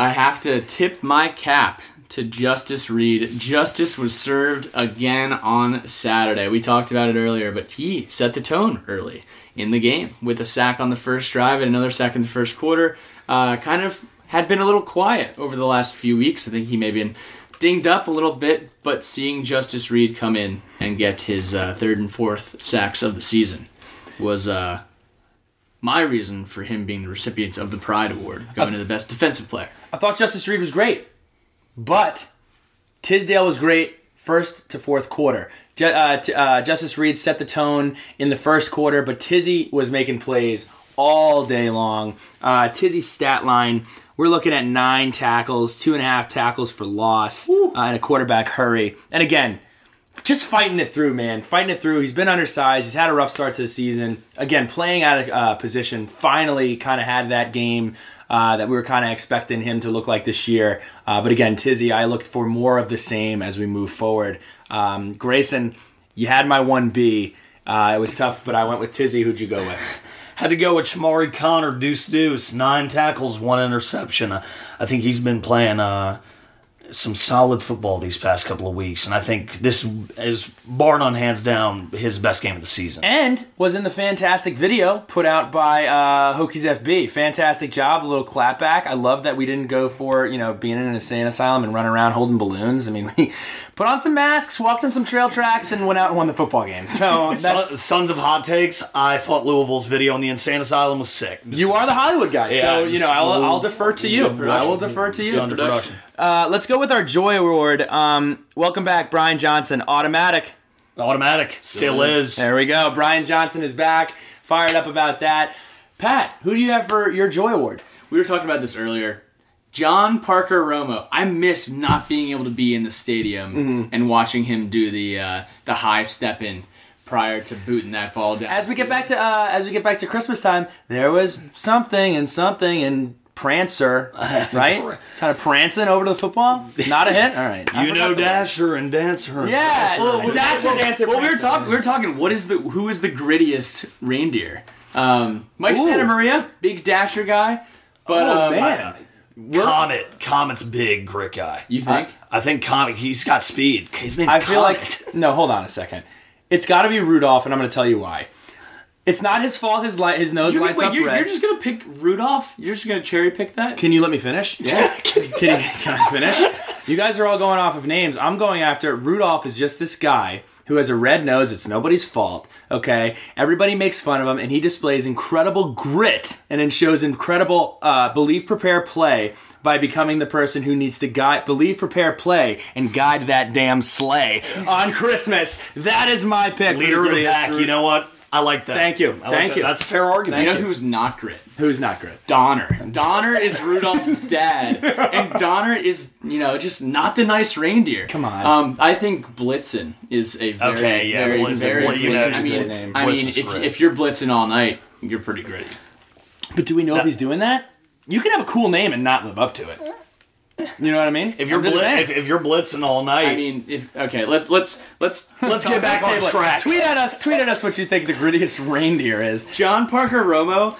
I have to tip my cap to Justice Reed. Justice was served again on Saturday. We talked about it earlier, but he set the tone early in the game with a sack on the first drive and another sack in the first quarter. Uh, kind of had been a little quiet over the last few weeks. I think he may have been dinged up a little bit, but seeing Justice Reed come in and get his uh, third and fourth sacks of the season was uh, my reason for him being the recipient of the Pride Award, going th- to the best defensive player. I thought Justice Reed was great. But Tisdale was great first to fourth quarter. Ju- uh, t- uh, Justice Reed set the tone in the first quarter, but Tizzy was making plays all day long. Uh, Tizzy's stat line, we're looking at nine tackles, two and a half tackles for loss, uh, and a quarterback hurry. And again, just fighting it through, man. Fighting it through. He's been undersized. He's had a rough start to the season. Again, playing out of uh, position, finally kind of had that game Uh, that we were kind of expecting him to look like this year. Uh, but again, Tizzy, I look for more of the same as we move forward. Um, Grayson, you had my one B. Uh, it was tough, but I went with Tizzy. Who'd you go with? Had to go with Chamari Conner, deuce deuce. Nine tackles, one interception. Uh, I think he's been playing uh, some solid football these past couple of weeks, and I think this is, bar none, hands down, his best game of the season. And was in the fantastic video put out by uh, Hokies F B. Fantastic job, a little clapback. I love that we didn't go for, you know, being in an insane asylum and running around holding balloons. I mean, we put on some masks, walked on some trail tracks, and went out and won the football game. So that's Sons of Hot Takes. I thought Louisville's video on the insane asylum was sick. Just you are the Hollywood guy, yeah, so you know I'll, I'll defer to you. I will defer to you. Under production. Uh, let's go with our Joy Award. Um, welcome back, Brian Johnson. Automatic. Automatic. Still is. There we go. Brian Johnson is back. Fired up about that. Pat, who do you have for your Joy Award? We were talking about this earlier. John Parker Romo. I miss not being able to be in the stadium mm-hmm. and watching him do the uh, the high step in prior to booting that ball down. As we get back to uh, as we get back to Christmas time, there was something and something and Prancer, right? Kind of prancing over to the football. Not a hit. All right. I you know, Dasher word. and Dancer. And yeah, Dancer. Well, Dasher, well, Dancer. Well, we were talking. We were talking. What is the? Who is the grittiest reindeer? Um, Mike Ooh. Santa Maria, big Dasher guy. But oh um, man, I, Comet. Comet's big grit guy. You think? I, I think Comet. He's got speed. His name's I Comet. feel like. No, hold on a second. It's got to be Rudolph, and I'm going to tell you why. It's not his fault his light, his nose lights up red. You're just going to pick Rudolph? You're just going to cherry pick that? Can you let me finish? Yeah. can, can, can I finish? You guys are all going off of names. I'm going after Rudolph is just this guy who has a red nose. It's nobody's fault, okay? Everybody makes fun of him, and he displays incredible grit and then shows incredible uh, believe, prepare, play by becoming the person who needs to guide, believe, prepare, play, and guide that damn sleigh on Christmas. That is my pick. Leader of the pack, you know what? I like that. Thank you. I Thank like you. That. That's a fair argument. You know who's not grit? Who's not grit? Donner. Donner is Rudolph's dad. And Donner is, you know, just not the nice reindeer. Come on. Um, I think Blitzen is a very, okay, yeah, very, Blitzen, very, Blitzen. You know, I mean, name. I mean if, if you're Blitzen all night, you're pretty gritty. But do we know that, if he's doing that? You can have a cool name and not live up to it. You know what I mean? If you're blitz, if, if you're blitzing all night, I mean, if okay, let's let's let's let's get back on track. Tweet at us, tweet at us what you think the grittiest reindeer is. John Parker Romo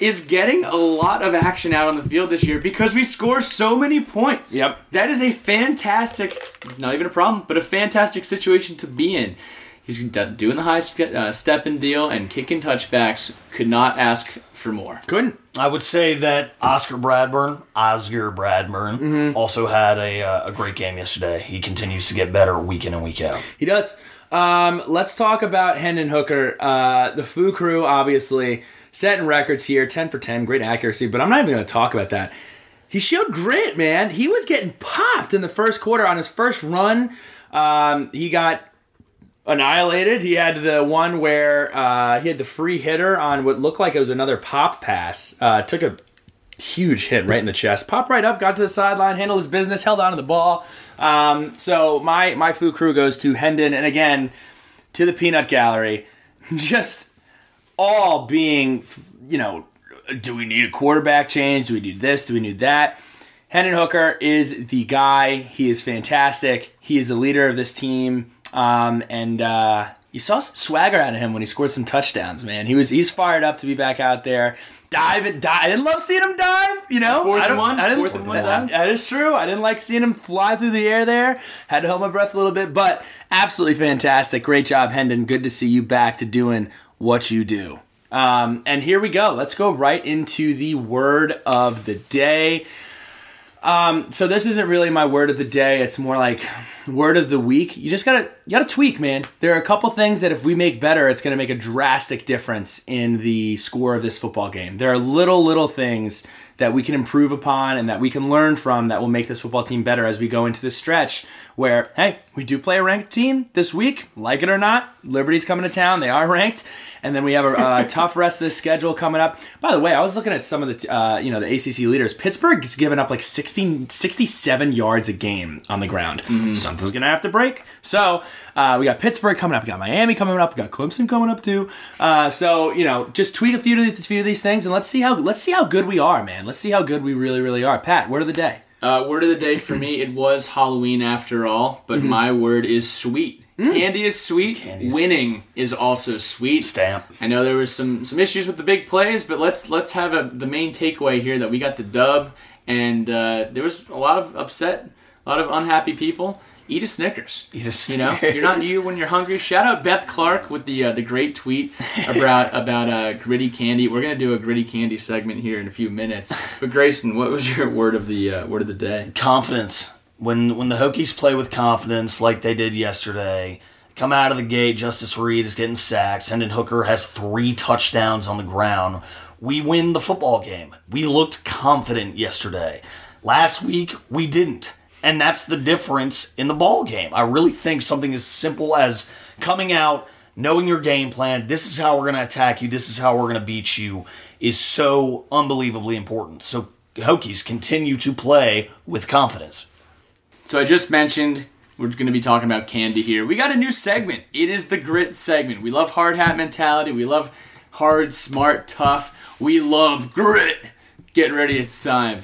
is getting a lot of action out on the field this year because we score so many points. Yep, that is a fantastic. It's not even a problem, but a fantastic situation to be in. He's doing the high uh, step and deal and kicking touchbacks. Could not ask for more. Couldn't. I would say that Oscar Bradburn, Oscar Bradburn, mm-hmm. also had a uh, a great game yesterday. He continues to get better week in and week out. He does. Um, let's talk about Hendon Hooker. Uh, the Foo Crew, obviously, setting records here. ten for ten, great accuracy. But I'm not even going to talk about that. He showed grit, man. He was getting popped in the first quarter on his first run. Um, he got annihilated. He had the one where uh, he had the free hitter on what looked like it was another pop pass. Uh, took a huge hit right in the chest. Popped right up, got to the sideline, handled his business, held on to the ball. Um, so my, my Foo Crew goes to Hendon, and again, to the peanut gallery. Just all being, you know, do we need a quarterback change? Do we need this? Do we need that? Hendon Hooker is the guy. He is fantastic. He is the leader of this team. Um, and uh, you saw some swagger out of him when he scored some touchdowns, man. He was he's fired up to be back out there. Dive and dive. I didn't love seeing him dive, you know. Fourth and one. I didn't, Fourth and one. That, that is true. I didn't like seeing him fly through the air there. Had to hold my breath a little bit, but absolutely fantastic. Great job, Hendon. Good to see you back to doing what you do. Um, and here we go. Let's go right into the word of the day. Um, so this isn't really my word of the day. It's more like word of the week. You just gotta, you gotta tweak, man. There are a couple things that if we make better, it's gonna make a drastic difference in the score of this football game. There are little, little things that we can improve upon and that we can learn from that will make this football team better as we go into this stretch where, hey, we do play a ranked team this week. Like it or not, Liberty's coming to town. They are ranked. And then we have a, a tough rest of the schedule coming up. By the way, I was looking at some of the, uh, you know, the A C C leaders. Pittsburgh's given up like sixty, sixty-seven yards a game on the ground. Mm-hmm. So Something's going to have to break. So uh, we got Pittsburgh coming up. We got Miami coming up. We got Clemson coming up too. Uh, so, you know, just tweet a few, to these, a few of these things and let's see how let's see how good we are, man. Let's see how good we really, really are. Pat, word of the day. Uh, word of the day for me, it was Halloween after all, but mm-hmm. my word is sweet. Mm. Candy is sweet. Candy's winning sweet. Is also sweet. Stamp. I know there was some, some issues with the big plays, but let's let's have a, the main takeaway here that we got the dub, and uh, there was a lot of upset, a lot of unhappy people. Eat a Snickers. Eat a Snickers. You know, you're not you when you're hungry. Shout out Beth Clark with the uh, the great tweet about about uh, gritty candy. We're gonna do a gritty candy segment here in a few minutes. But Grayson, what was your word of the uh, word of the day? Confidence. When when the Hokies play with confidence like they did yesterday, come out of the gate. Justice Reed is getting sacks. Hendon Hooker has three touchdowns on the ground. We win the football game. We looked confident yesterday. Last week we didn't. And that's the difference in the ball game. I really think something as simple as coming out, knowing your game plan, this is how we're going to attack you, this is how we're going to beat you, is so unbelievably important. So Hokies continue to play with confidence. So I just mentioned we're going to be talking about candy here. We got a new segment. It is the grit segment. We love hard hat mentality. We love hard, smart, tough. We love grit. Get ready, it's time.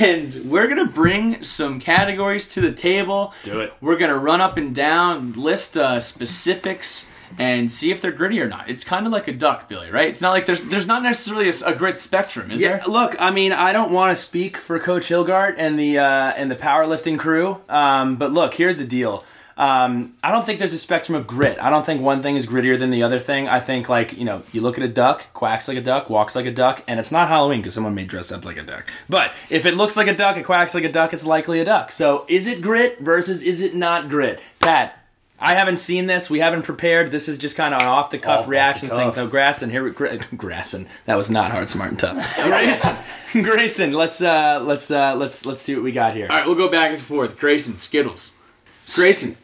And we're going to bring some categories to the table. Do it. We're going to run up and down, list uh, specifics, and see if they're gritty or not. It's kind of like a duck, Billy, right? It's not like there's there's not necessarily a, a grit spectrum, is yeah, there? Look, I mean, I don't want to speak for Coach Hilgart and the, uh, and the powerlifting crew, um, but look, here's the deal. Um, I don't think there's a spectrum of grit. I don't think one thing is grittier than the other thing. I think, like, you know, you look at a duck, quacks like a duck, walks like a duck, and it's not Halloween because someone may dress up like a duck. But if it looks like a duck, it quacks like a duck, it's likely a duck. So is it grit versus is it not grit? Pat, I haven't seen this. We haven't prepared. This is just kind of an off-the-cuff off reaction off the saying, no, Grayson, here we go. Grayson. That was not hard, smart, and tough. Grayson, Grayson let's, uh, let's, uh, let's, let's see what we got here. All right, we'll go back and forth. Grayson, Skittles. Grayson.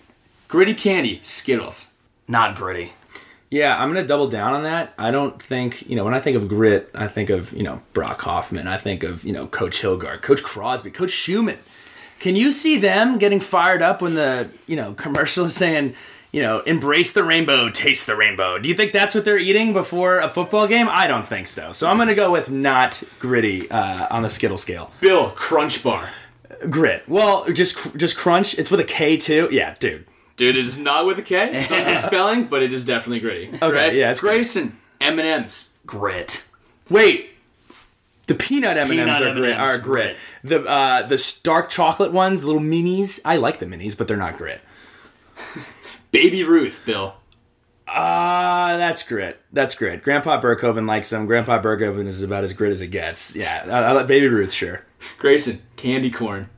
Gritty candy, Skittles. Not gritty. Yeah, I'm going to double down on that. I don't think, you know, when I think of grit, I think of, you know, Brock Hoffman. I think of, you know, Coach Hilgard, Coach Crosby, Coach Schumann. Can you see them getting fired up when the, you know, commercial is saying, you know, embrace the rainbow, taste the rainbow? Do you think that's what they're eating before a football game? I don't think so. So I'm going to go with not gritty uh, on the Skittle scale. Bill, Crunch Bar. Grit. Well, just just crunch. It's with a K, too. Yeah, dude. Dude, it is not with a K. Some spelling, but it is definitely gritty. Okay, right? Yeah, it's Grayson, M and M's. Grit. Wait. The peanut M and M's peanut are, M and M's. Grit, are grit. The uh, the dark chocolate ones, the little minis. I like the minis, but they're not grit. Baby Ruth, Bill. Ah, uh, that's grit. That's grit. Grandpa Berghoven likes them. Grandpa Berghoven is about as grit as it gets. Yeah, I, I like Baby Ruth, sure. Grayson, candy corn.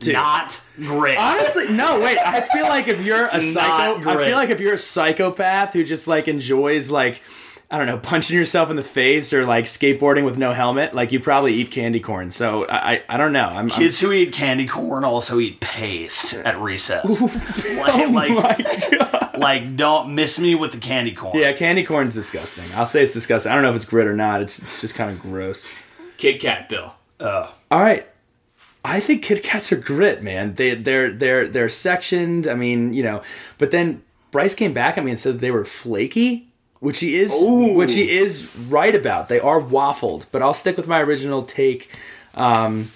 Dude. Not grit. Honestly, no, wait. I feel like if you're a psycho, I feel like if you're a psychopath who just like enjoys like, I don't know, punching yourself in the face or like skateboarding with no helmet, like you probably eat candy corn. So I, I, I don't know. I'm, Kids I'm, who eat candy corn also eat paste at recess. Ooh, like, oh like, my God. Like, don't miss me with the candy corn. Yeah, candy corn's disgusting. I'll say it's disgusting. I don't know if it's grit or not. It's it's just kind of gross. Kit Kat, Bill. Uh, All right. I think Kit Kats are grit, man. They they're they're they're sectioned. I mean, you know, but then Bryce came back at me and said that they were flaky, which he is, Ooh. which he is right about. They are waffled, but I'll stick with my original take. Um,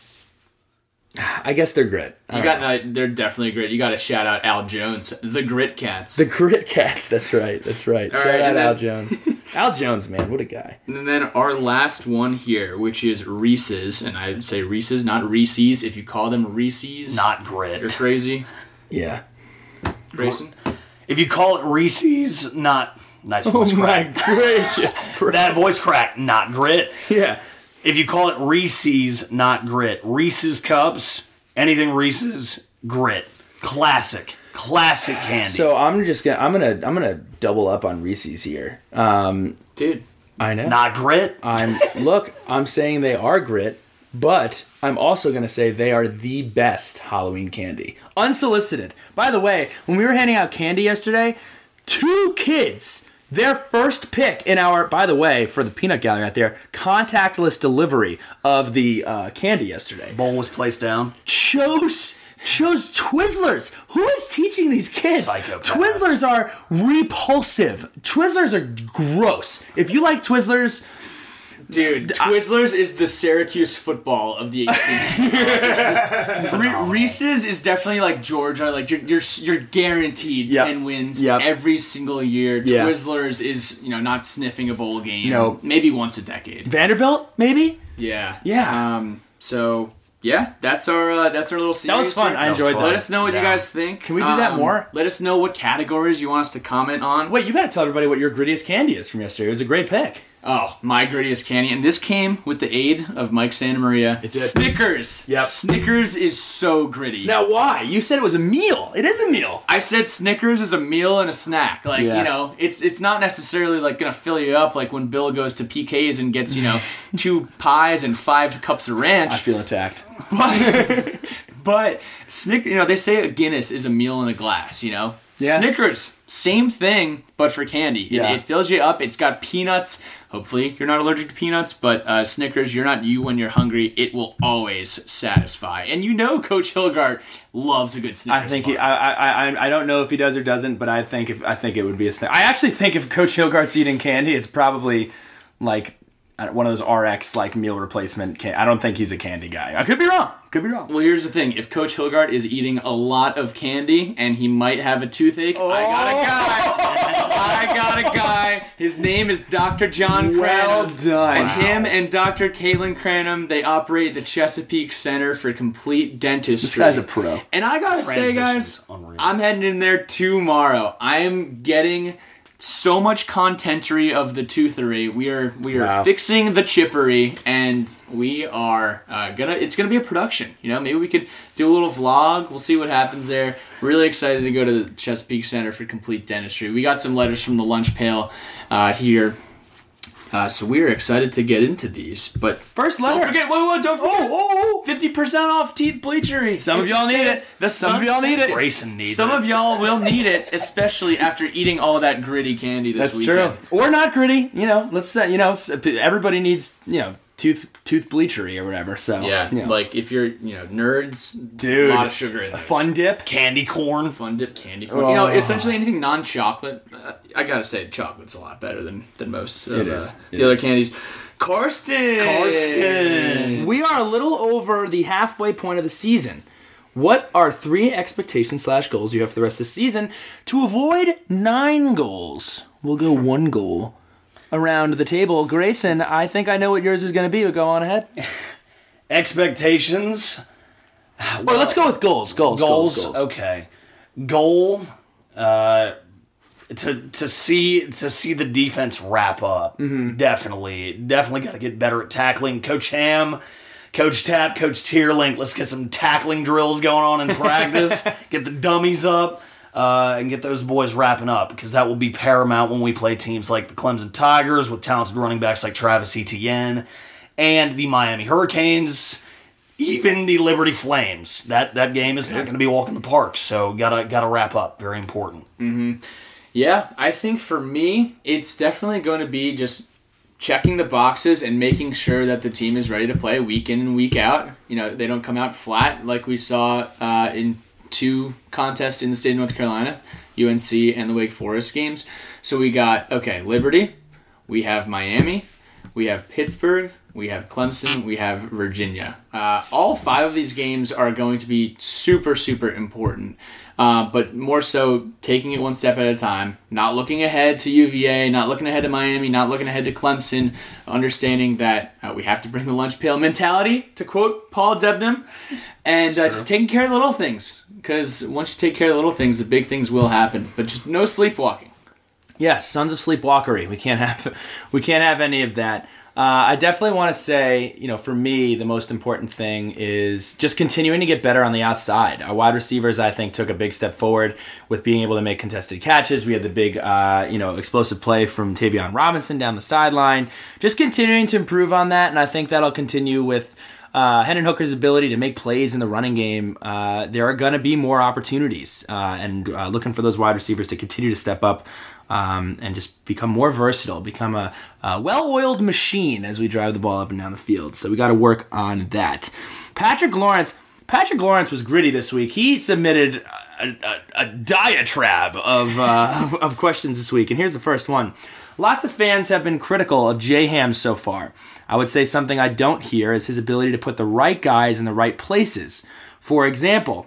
I guess they're grit. You got no, they're definitely grit. You got to shout out Al Jones, the Grit Cats. The Grit Cats. That's right. That's right. Shout right, out then, Al Jones. Al Jones, man, what a guy. And then our last one here, which is Reese's, and I would say Reese's, not Reese's. If you call them Reese's, not grit. You're crazy. Yeah. Grayson, if you call it Reese's, not nice voice oh crack. Oh my gracious! That voice crack, not grit. Yeah. If you call it Reese's, not grit. Reese's Cups, anything Reese's, grit. Classic, classic candy. So I'm just gonna, I'm gonna, I'm gonna double up on Reese's here, um, dude. I know, not grit. I'm look. I'm saying they are grit, but I'm also gonna say they are the best Halloween candy, unsolicited. By the way, when we were handing out candy yesterday, two kids. Their first pick in our, by the way, for the peanut gallery out there, contactless delivery of the uh, candy yesterday. Bowl was placed down. Chose chose Twizzlers. Who is teaching these kids? Psychopath. Twizzlers are repulsive. Twizzlers are gross. If you like Twizzlers... Dude, Twizzlers I, is the Syracuse football of the A C C. Reese's is definitely like Georgia. Like you're you're, you're guaranteed yep. ten wins yep. every single year. Yeah. Twizzlers is you know not sniffing a bowl game. No, maybe once a decade. Vanderbilt, maybe. Yeah, yeah. Um, so yeah, that's our uh, that's our little series. That was fun. Here. I enjoyed that. that. Let us know what yeah. you guys think. Can we do um, that more? Let us know what categories you want us to comment on. Wait, you got to tell everybody what your grittiest candy is from yesterday. It was a great pick. Oh, my grittiest candy. And this came with the aid of Mike Santamaria. It did. Snickers. Yep. Snickers is so gritty. Now, why? You said it was a meal. It is a meal. I said Snickers is a meal and a snack. Like, yeah. you know, it's it's not necessarily, like, going to fill you up like when Bill goes to P K's and gets, you know, two pies and five cups of ranch. I feel attacked. But, but Snick, you know, they say a Guinness is a meal in a glass, you know? Yeah. Snickers, same thing, but for candy. It, yeah. it fills you up. It's got peanuts. Hopefully, you're not allergic to peanuts, but uh, Snickers, you're not you when you're hungry. It will always satisfy. And you know Coach Hilgard loves a good Snickers. I think he, I, I I don't know if he does or doesn't, but I think if I think it would be a snack. I actually think if Coach Hilgard's eating candy, it's probably like one of those R X like meal replacement candy. I don't think he's a candy guy. I could be wrong. Could be wrong. Well, here's the thing. If Coach Hilgard is eating a lot of candy and he might have a toothache, oh. I got a guy. I got a guy. His name is Doctor John well Cranham. Well done. And wow. him and Doctor Caitlin Cranham, they operate the Chesapeake Center for Complete Dentistry. This guy's a pro. And I got to say, guys, I'm heading in there tomorrow. I am getting... so much contentery of the toothery. We are we are wow. fixing the chippery, and we are uh, gonna. It's gonna be a production. You know, maybe we could do a little vlog. We'll see what happens there. Really excited to go to the Chesapeake Center for Complete Dentistry. We got some letters from the lunch pail uh, here. Uh, so we are excited to get into these, but first letter. Don't forget, wait, wait, don't forget. Oh, oh, oh. fifty percent off teeth bleachery. Some if of y'all need it. The some of y'all need it. Grayson needs some it. Some of y'all will need it, especially after eating all that gritty candy this That's weekend. That's true. Or not gritty, you know. Let's say, you know, everybody needs, you know, tooth tooth bleachery or whatever. So yeah, you know. Like if you're, you know, nerds, dude, a lot of sugar in there. Fun dip, candy corn, fun dip, candy corn. Oh. You know, essentially anything non-chocolate. Uh, I gotta say, chocolate's a lot better than than most of uh, the other candies. Karsten, Karsten, we are a little over the halfway point of the season. What are three expectations slash goals you have for the rest of the season to avoid nine goals? We'll go one goal. Around the table. Grayson, I think I know what yours is going to be, but go on ahead. Expectations? Well, well, let's go with goals. Goals. Goals, goals, goals. Okay. Goal, uh, to to see to see the defense wrap up. Mm-hmm. Definitely. Definitely got to get better at tackling. Coach Ham, Coach Tap, Coach Tierlink, let's get some tackling drills going on in practice. Get the dummies up. Uh, and get those boys wrapping up, because that will be paramount when we play teams like the Clemson Tigers with talented running backs like Travis Etienne and the Miami Hurricanes, even the Liberty Flames. That that game is not going to be a walk in the park, so gotta gotta wrap up. Very important. Mm-hmm. Yeah, I think for me, it's definitely going to be just checking the boxes and making sure that the team is ready to play week in and week out. You know, they don't come out flat like we saw uh, in. Two contests in the state of North Carolina, U N C and the Wake Forest games. So we got, okay, Liberty, we have Miami, we have Pittsburgh, we have Clemson, we have Virginia. Uh, all five of these games are going to be super, super important, uh, but more so taking it one step at a time, not looking ahead to U V A, not looking ahead to Miami, not looking ahead to Clemson, understanding that uh, we have to bring the lunch pail mentality, to quote Paul Debnam, and uh, just taking care of the little things, because once you take care of the little things, the big things will happen, but just no sleepwalking. Yes, sons of sleepwalkery. We can't have, we can't have any of that. Uh, I definitely want to say, you know, for me, the most important thing is just continuing to get better on the outside. Our wide receivers, I think, took a big step forward with being able to make contested catches. We had the big, uh, you know, explosive play from Tavion Robinson down the sideline. Just continuing to improve on that, and I think that'll continue with Uh, Hendon Hooker's ability to make plays in the running game. Uh, there are going to be more opportunities, uh, and uh, looking for those wide receivers to continue to step up um, and just become more versatile, become a, a well-oiled machine as we drive the ball up and down the field. So we got to work on that. Patrick Lawrence, Patrick Lawrence was gritty this week. He submitted a, a, a diatribe of, uh, of of questions this week, and here's the first one. Lots of fans have been critical of Jay Ham so far. I would say something I don't hear is his ability to put the right guys in the right places. For example,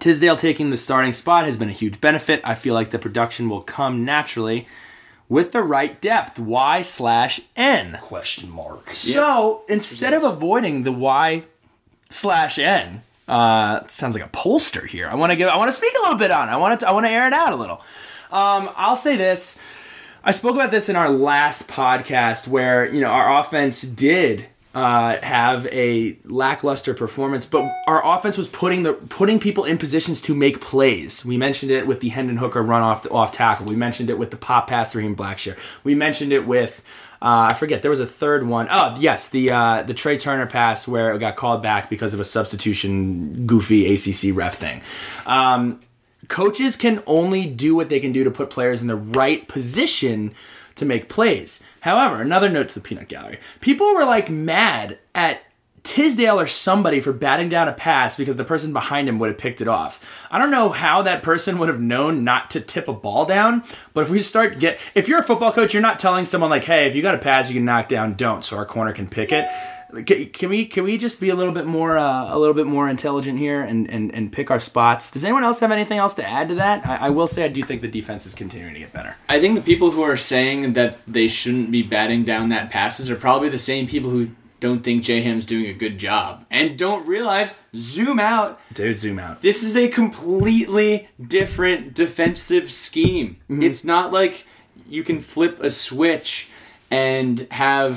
Tisdale taking the starting spot has been a huge benefit. I feel like the production will come naturally with the right depth. Y slash N? Question mark. Yes. So instead yes. of avoiding the Y slash N, uh, sounds like a pollster here. I want to give. I want to speak a little bit on it. I want to. I want to air it out a little. Um, I'll say this. I spoke about this in our last podcast where, you know, our offense did uh, have a lackluster performance, but our offense was putting the putting people in positions to make plays. We mentioned it with the Hendon Hooker run off the, off tackle. We mentioned it with the pop pass to Raheem Blackshear. We mentioned it with, uh, I forget, there was a third one. Oh, yes, the, uh, the Trey Turner pass where it got called back because of a substitution goofy A C C ref thing. Um Coaches can only do what they can do to put players in the right position to make plays. However, another note to the peanut gallery. People were like mad at Tisdale or somebody for batting down a pass because the person behind him would have picked it off. I don't know how that person would have known not to tip a ball down, but if we start get, if you're a football coach, you're not telling someone like, hey, if you got a pass you can knock down, don't, so our corner can pick it. Can we can we just be a little bit more uh, a little bit more intelligent here and, and, and pick our spots? Does anyone else have anything else to add to that? I, I will say I do think the defense is continuing to get better. I think the people who are saying that they shouldn't be batting down that passes are probably the same people who don't think Jay Ham's doing a good job and don't realize, zoom out. Dude, zoom out. This is a completely different defensive scheme. Mm-hmm. It's not like you can flip a switch and have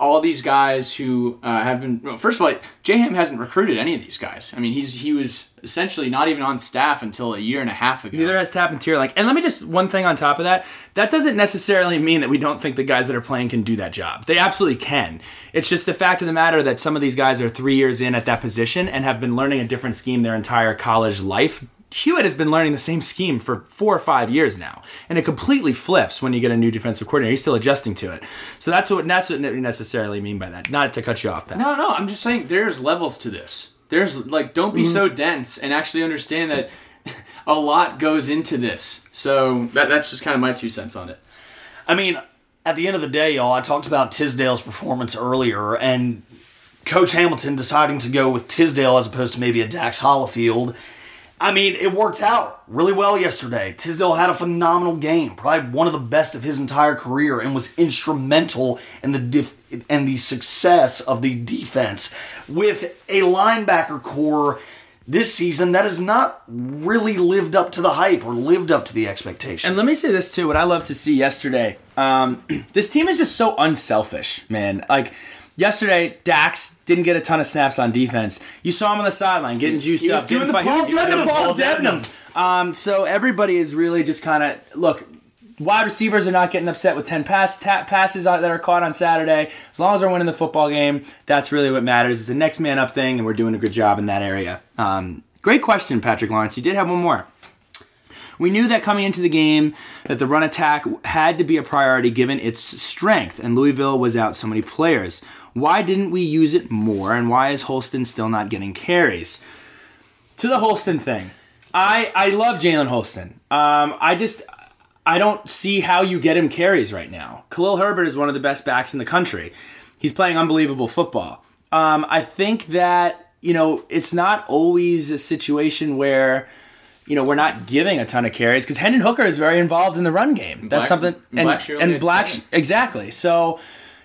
all these guys who uh, have been... Well, first of all, Jay Ham hasn't recruited any of these guys. I mean, he's he was essentially not even on staff until a year and a half ago. Neither has Tap and Tierlink. And let me just... One thing on top of that. That doesn't necessarily mean that we don't think the guys that are playing can do that job. They absolutely can. It's just the fact of the matter that some of these guys are three years in at that position and have been learning a different scheme their entire college life. Hewitt has been learning the same scheme for four or five years now, and it completely flips when you get a new defensive coordinator. He's still adjusting to it. So that's what that's what we necessarily mean by that. Not to cut you off, Pat. No, no, I'm just saying there's levels to this. There's, like, don't be mm-hmm. so dense and actually understand that a lot goes into this. So that that's just kind of my two cents on it. I mean, at the end of the day, y'all, I talked about Tisdale's performance earlier, and Coach Hamilton deciding to go with Tisdale as opposed to maybe a Dax Hollifield. I mean, it worked out really well yesterday. Tisdale had a phenomenal game, probably one of the best of his entire career, and was instrumental in the dif- and the success of the defense with a linebacker core this season that has not really lived up to the hype or lived up to the expectation. And let me say this, too, what I love to see yesterday, um, this team is just so unselfish, man. Like... Yesterday, Dax didn't get a ton of snaps on defense. You saw him on the sideline getting juiced he was up. Doing the he was doing the Paul Debnam. Um, so everybody is really just kind of, look, wide receivers are not getting upset with ten pass tap passes that are caught on Saturday. As long as they're winning the football game, that's really what matters. It's a next man up thing, and we're doing a good job in that area. Um, great question, Patrick Lawrence. You did have one more. We knew that coming into the game that the run attack had to be a priority given its strength, and Louisville was out so many players. Why didn't we use it more, and why is Holston still not getting carries? To the Holston thing, I, I love Jalen Holston. Um, I just, I don't see how you get him carries right now. Khalil Herbert is one of the best backs in the country. He's playing unbelievable football. Um, I think that, you know, it's not always a situation where, you know, we're not giving a ton of carries because Hendon Hooker is very involved in the run game. That's Black, something. And Black. And Black exactly. So,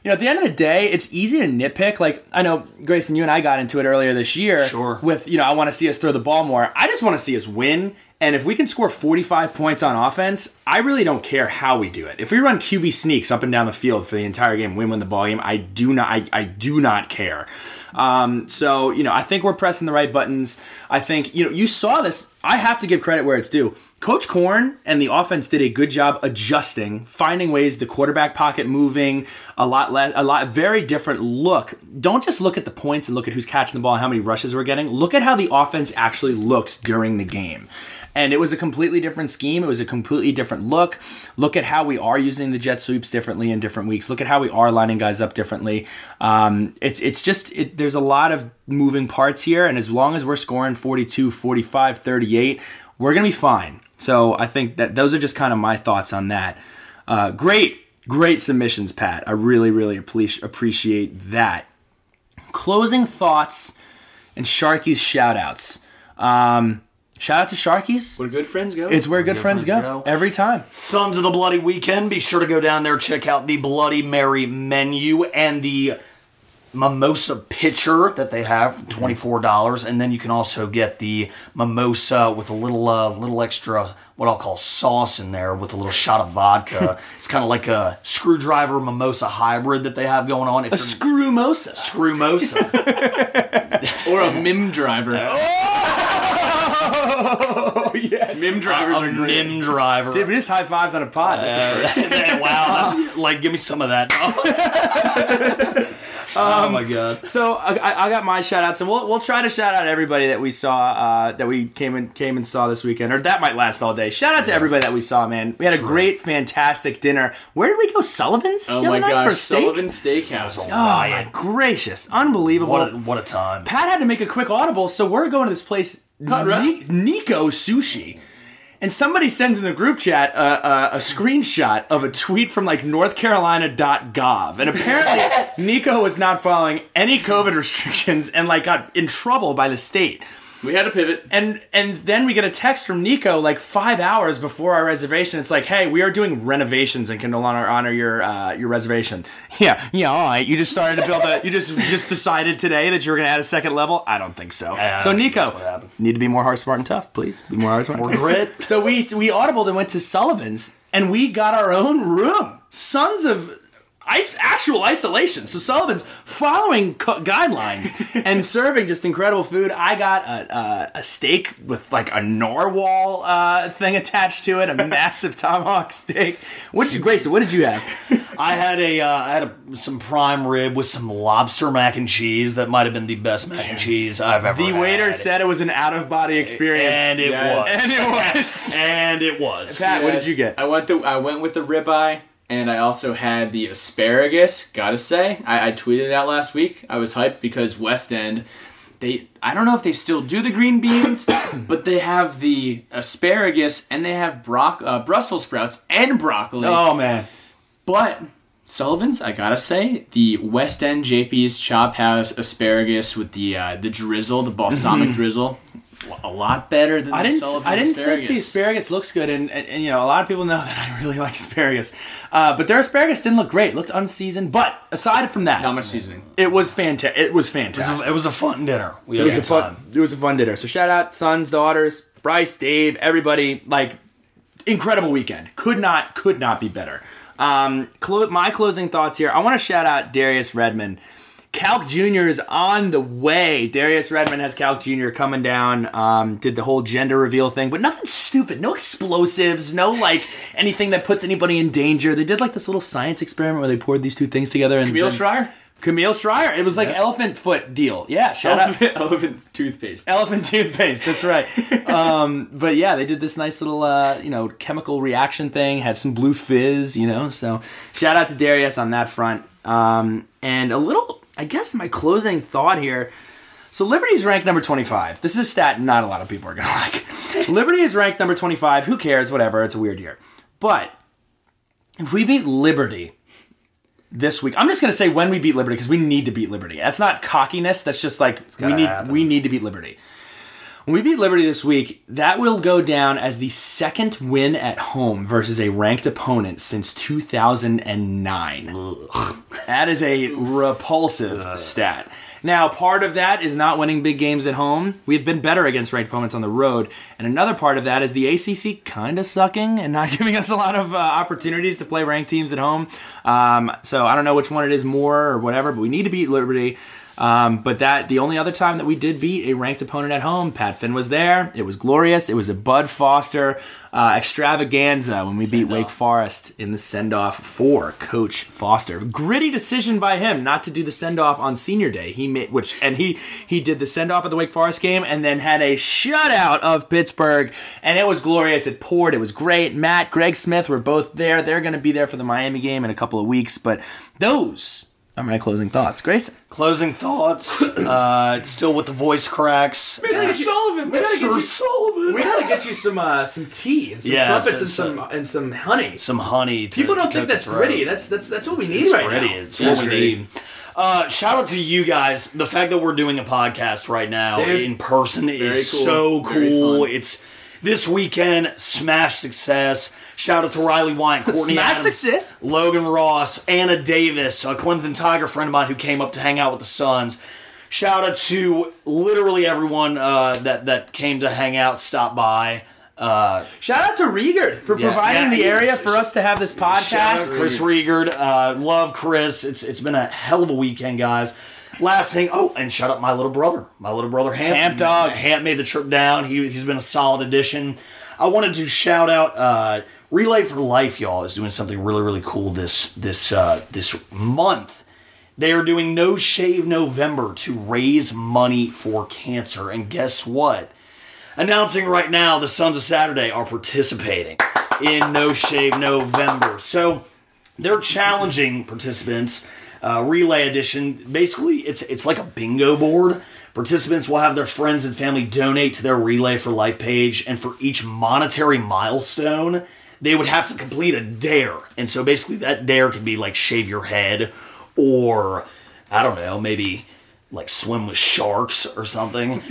you know, at the end of the day, it's easy to nitpick. Like, I know, Grayson, you and I got into it earlier this year. Sure. With, you know, I want to see us throw the ball more. I just want to see us win. And if we can score forty-five points on offense, I really don't care how we do it. If we run Q B sneaks up and down the field for the entire game, win, win the ball game, I do not, I, I do not care. Um, so, you know, I think we're pressing the right buttons. I think, you know, you saw this. I have to give credit where it's due. Coach Korn and the offense did a good job adjusting, finding ways, the quarterback pocket moving, a lot less, a lot, very different look. Don't just look at the points and look at who's catching the ball and how many rushes we're getting. Look at how the offense actually looks during the game. And it was a completely different scheme. It was a completely different look. Look at how we are using the jet sweeps differently in different weeks. Look at how we are lining guys up differently. Um, it's it's just, it, there's a lot of moving parts here. And as long as we're scoring forty-two, forty-five, thirty-eight, we're going to be fine. So I think that those are just kind of my thoughts on that. Uh, great, great submissions, Pat. I really, really appreciate that. Closing thoughts and Sharky's shout-outs. Um, shout-out to Sharky's. Where good friends go. It's where, where good, good friends, friends go. go. Every time. Sons of the Bloody Weekend. Be sure to go down there, check out the Bloody Mary menu and the mimosa pitcher that they have, twenty-four dollars, and then you can also get the mimosa with a little uh, little extra, what I'll call sauce in there, with a little shot of vodka. It's kind of like a screwdriver mimosa hybrid that they have going on. If a screw-mosa. Screw-mosa. Or a mim driver. Oh, yes. Mim drivers uh, are great. A mim driver. Dude, we just high-fived on a pod. That's uh, wow, that's, like, give me some of that. Um, oh my god! So I, I got my shout outs, and we'll we'll try to shout out everybody that we saw, uh, that we came and came and saw this weekend, or that might last all day. Shout out to yeah. everybody that we saw, man. We had True. a great, fantastic dinner. Where did we go? Sullivan's. Oh my gosh! Sullivan's Steakhouse. Oh my gracious! Unbelievable! What a, what a time! Pat had to make a quick audible, so we're going to this place, right? Nico Sushi. And somebody sends in the group chat uh, uh, a screenshot of a tweet from like north carolina dot gov. And apparently Nico was not following any COVID restrictions and like got in trouble by the state. We had to pivot. And and then we get a text from Nico like five hours before our reservation. It's like, hey, we are doing renovations and can no longer honor your uh, your reservation. Yeah, yeah, all right. You just started to build a, you just just decided today that you were going to add a second level? I don't think so. So, Nico, need to be more hard, smart, and tough, please. Be more hard, smart, more grit. So we, we audibled and went to Sullivan's, and we got our own room. Sons of... Ice, actual isolation. So Sullivan's following co- guidelines and serving just incredible food. I got a, a, a steak with like a narwhal uh, thing attached to it, a massive tomahawk steak. What did you, Grayson? What did you have? I had a, uh, I had a, some prime rib with some lobster mac and cheese. That might have been the best mac and cheese I've ever. The had. The waiter said it was an out of body experience, and it yes. was, and it was, and it was. Pat, yes. What did you get? I went the, I went with the ribeye. And I also had the asparagus, gotta say. I, I tweeted it out last week. I was hyped because West End, they I don't know if they still do the green beans, but they have the asparagus and they have bro- uh, Brussels sprouts and broccoli. Oh, man. But Sullivan's, I gotta say, the West End J P's Chop House asparagus with the uh, the drizzle, the balsamic drizzle. A lot better than I the Sullivan's I didn't asparagus. think the asparagus looks good, and, and, and you know, a lot of people know that I really like asparagus. Uh, but their asparagus didn't look great; it looked unseasoned. But aside from that, not much seasoning. It was fantastic. It was fantastic. It was a fun dinner. We it was a fun. It was a fun dinner. So shout out sons, daughters, Bryce, Dave, everybody. Like incredible weekend. Could not, could not be better. Um, clo- my closing thoughts here. I want to shout out Darius Redmond. Calc Junior is on the way. Darius Redmond has Calc Junior coming down. Um, did the whole gender reveal thing, but nothing stupid. No explosives. No, like, anything that puts anybody in danger. They did, like, this little science experiment where they poured these two things together. And Camille then, Schreier? Camille Schreier. It was like yeah. elephant foot deal. Yeah, shout elephant, out. Elephant toothpaste. Elephant toothpaste, that's right. um, but, yeah, they did this nice little, uh, you know, chemical reaction thing. Had some blue fizz, you know. So, shout out to Darius on that front. Um, and a little... I guess my closing thought here, so Liberty's ranked number twenty-five. This is a stat not a lot of people are going to like. Liberty is ranked number twenty-five. Who cares? Whatever. It's a weird year. But if we beat Liberty, this week. I'm just going to say when we beat Liberty, because we need to beat Liberty. That's not cockiness. That's just like we need happen. we need to beat Liberty. When we beat Liberty this week, that will go down as the second win at home versus a ranked opponent since two thousand nine. That is a repulsive Ugh. stat. Now, part of that is not winning big games at home. We've been better against ranked opponents on the road. And another part of that is the A C C kind of sucking and not giving us a lot of uh, opportunities to play ranked teams at home. Um, so I don't know which one it is more or whatever, but we need to beat Liberty. Um, but that the only other time that we did beat a ranked opponent at home, Pat Finn was there. It was glorious. It was a Bud Foster uh, extravaganza when we send beat off. Wake Forest in the send-off for Coach Foster. Gritty decision by him not to do the send-off on Senior Day. He made which and he he did the send-off at the Wake Forest game and then had a shutout of Pittsburgh, and it was glorious. It poured. It was great. Matt, Greg Smith were both there. They're going to be there for the Miami game in a couple of weeks, but those. I'm my closing thoughts. Grayson? Closing thoughts. Uh, still with the voice cracks. Mister Uh, Sullivan! We gotta get you, Sullivan! We gotta get you some uh, some tea and some yeah, trumpets so, so, and some and some honey. Some honey. To, People don't to think that's gritty. That's that's that's what we need right now. It's what we need. Uh, shout out to you guys. The fact that we're doing a podcast right now Dude, in person is cool. so cool. It's this weekend, smash success. Shout out to Riley Wyatt, Courtney Smash Adams, success. Logan Ross, Anna Davis, a Clemson Tiger friend of mine who came up to hang out with the Suns. Shout out to literally everyone uh, that, that came to hang out, stop by. Uh, shout out to Riegert for yeah, providing yeah, the area for us to have this podcast. Shout out to Chris Riegert. Uh, love Chris. It's It's been a hell of a weekend, guys. Last thing, oh, and shout out my little brother. My little brother, Hamp. Hamp Dog. Hamp made the trip down. He, he's been a solid addition. I wanted to shout out... Uh, Relay for Life, y'all, is doing something really, really cool this this uh, this month. They are doing No Shave November to raise money for cancer. And guess what? Announcing right now, the Sons of Saturday are participating in No Shave November. So they're challenging participants. Uh, Relay Edition, basically, it's it's like a bingo board. Participants will have their friends and family donate to their Relay for Life page. And for each monetary milestone... they would have to complete a dare. And so basically that dare could be like shave your head or, I don't know, maybe like swim with sharks or something.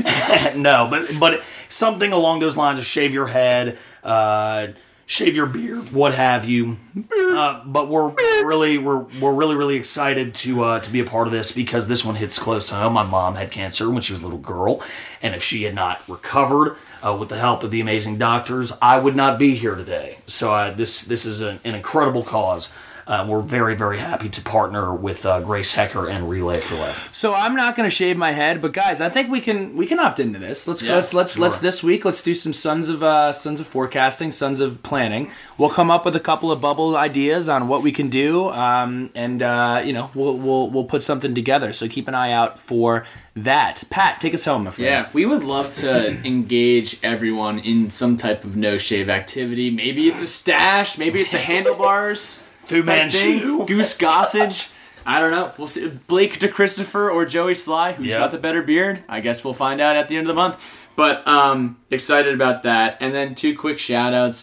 No, but but something along those lines of shave your head, uh, shave your beard, what have you. Uh, but we're really we're we're really really excited to uh, to be a part of this because this one hits close to home. My mom had cancer when she was a little girl, and if she had not recovered Uh, with the help of the amazing doctors, I would not be here today. So uh, this this is an, an incredible cause. Uh, we're very, very happy to partner with uh, Grace Hecker and Relay for Life. So I'm not going to shave my head, but guys, I think we can we can opt into this. Let's yeah, let's let's sure. let's this week let's do some sons of uh, sons of forecasting, sons of planning. We'll come up with a couple of bubble ideas on what we can do, um, and uh, you know we'll we'll we'll put something together. So keep an eye out for that. Pat, take us home, my friend. Yeah, we would love to engage everyone in some type of no shave activity. Maybe it's a stash. Maybe it's a handlebars. Two man shoe. Goose Gossage. I don't know. We'll see. Blake DeChristopher or Joey Sly, who's yep. got the better beard. I guess we'll find out at the end of the month. But um, excited about that. And then two quick shout outs.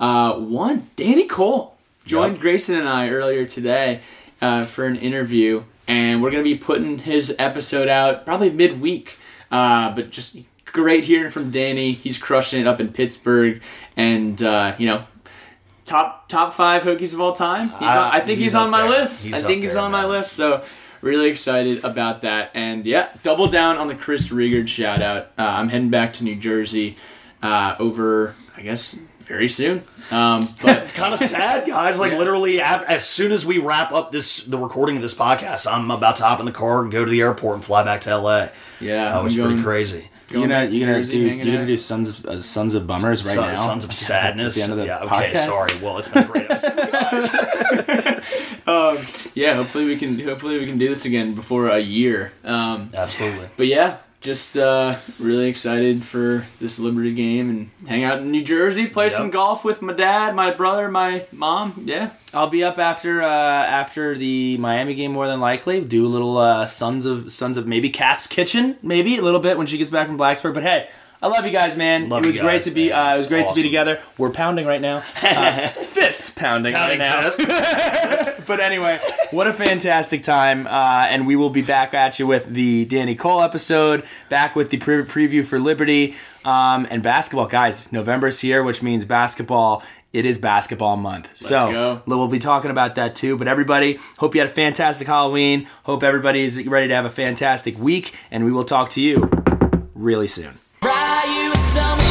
Uh, one, Danny Cole joined yep. Grayson and I earlier today uh, for an interview. And we're going to be putting his episode out probably midweek. Uh, but just great hearing from Danny. He's crushing it up in Pittsburgh. And, uh, you know, Top top five Hokies of all time. He's on, I think he's, he's on my there. list. He's I think he's on now. my list. So really excited about that. And yeah, double down on the Chris Riegert shout out. Uh, I'm heading back to New Jersey uh, over, I guess, very soon. Um, but kind of sad, guys. Like yeah. literally, as soon as we wrap up this the recording of this podcast, I'm about to hop in the car and go to the airport and fly back to L A. Yeah, that was going, pretty crazy. You're gonna, you're gonna do you're gonna do Sons of uh, Sons of Bummers right Son, now. Sons of Sadness. At the end of the yeah, okay, podcast. Sorry. Well, it's been a great episode, guys. um, yeah, hopefully we can hopefully we can do this again before a year. Um, Absolutely. But yeah, just uh, really excited for this Liberty game and hang out in New Jersey, play yep. some golf with my dad, my brother, my mom. Yeah, I'll be up after uh, after the Miami game more than likely. Do a little uh, Sons of Sons of maybe Cat's Kitchen, maybe a little bit when she gets back from Blacksburg. But hey, I love you guys, man. Love it was you guys, great to be. Uh, it was great awesome. to be together. We're pounding right now. Uh, fists pounding, pounding right fist. now. But anyway, what a fantastic time! Uh, and we will be back at you with the Danny Cole episode, back with the pre- preview for Liberty um, and basketball, guys. November is here, which means basketball. It is basketball month. Let's so go. We'll be talking about that too. But everybody, hope you had a fantastic Halloween. Hope everybody is ready to have a fantastic week, and we will talk to you really soon. Buy you some